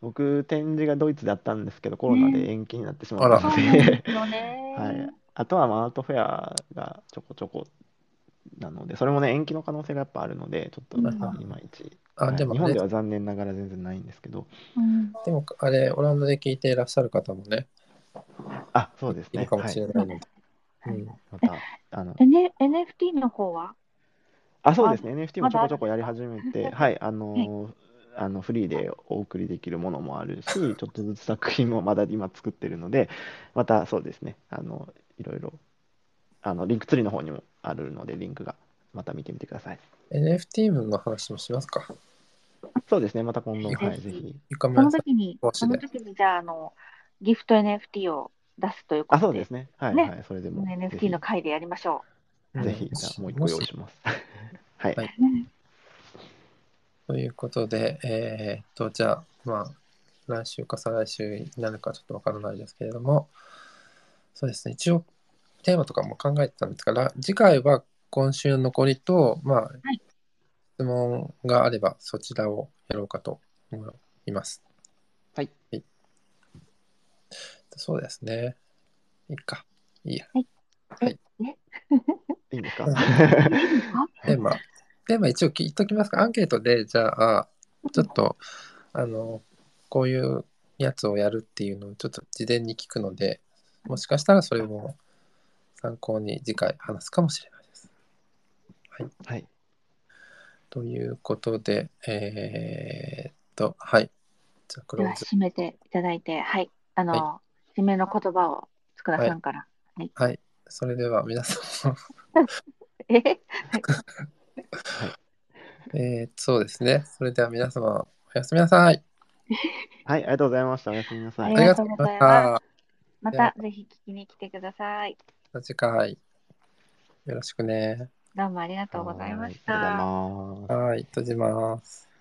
僕、展示がドイツだったんですけど、コロナで延期になってしまったので、はい、あとはアートフェアがちょこちょこなので、それもね、延期の可能性がやっぱあるので、ちょっといまいち。あ、でもね、日本では残念ながら全然ないんですけど、うん、でもあれオランダで聞いていらっしゃる方もね、あ、そうですね、いいかもしれないので、はい、うん、またNFT の方は、あ、そうですね、NFT もちょこちょこやり始めて、はい、はい、フリーでお送りできるものもあるし、ちょっとずつ作品もまだ今作ってるので、またそうですね、いろいろリンクツリーの方にもあるので、リンクがまた見てみてください。NFT 分の話もしますか。そうですね、また今度、はい、ぜひ。その時にじゃあ、ギフト NFT を出すということで。あ、そうですね。はい、ね、はい、それでも。NFT の回でやりましょう。ぜひ、じゃあもう一個用意します。はい、はい。ということで、じゃあ、まあ、来週か再来週になるかちょっとわからないですけれども、そうですね、一応、テーマとかも考えてたんですが、次回は、今週の残りと、まあ、はい、質問があればそちらをやろうかと思います。はい。はい、そうですね。いいか。いいや。はい。はい、いいんですか？テーマ一応聞いときますか。アンケートで、じゃあ、ちょっと、こういうやつをやるっていうのをちょっと事前に聞くので、もしかしたらそれを参考に次回話すかもしれない。はいはい、ということで、はい、じゃあクローズ。では締めていただいて、はい、はい、締めの言葉をつくらさんから。はい、はいはい、それでは皆さんそうですね、それでは皆様おやすみなさい。はい、ありがとうございました。おやすみなさい。ありがとうございます。またぜひ聞きに来てください。また次回よろしくね。どうもありがとうございました。はい、閉じます。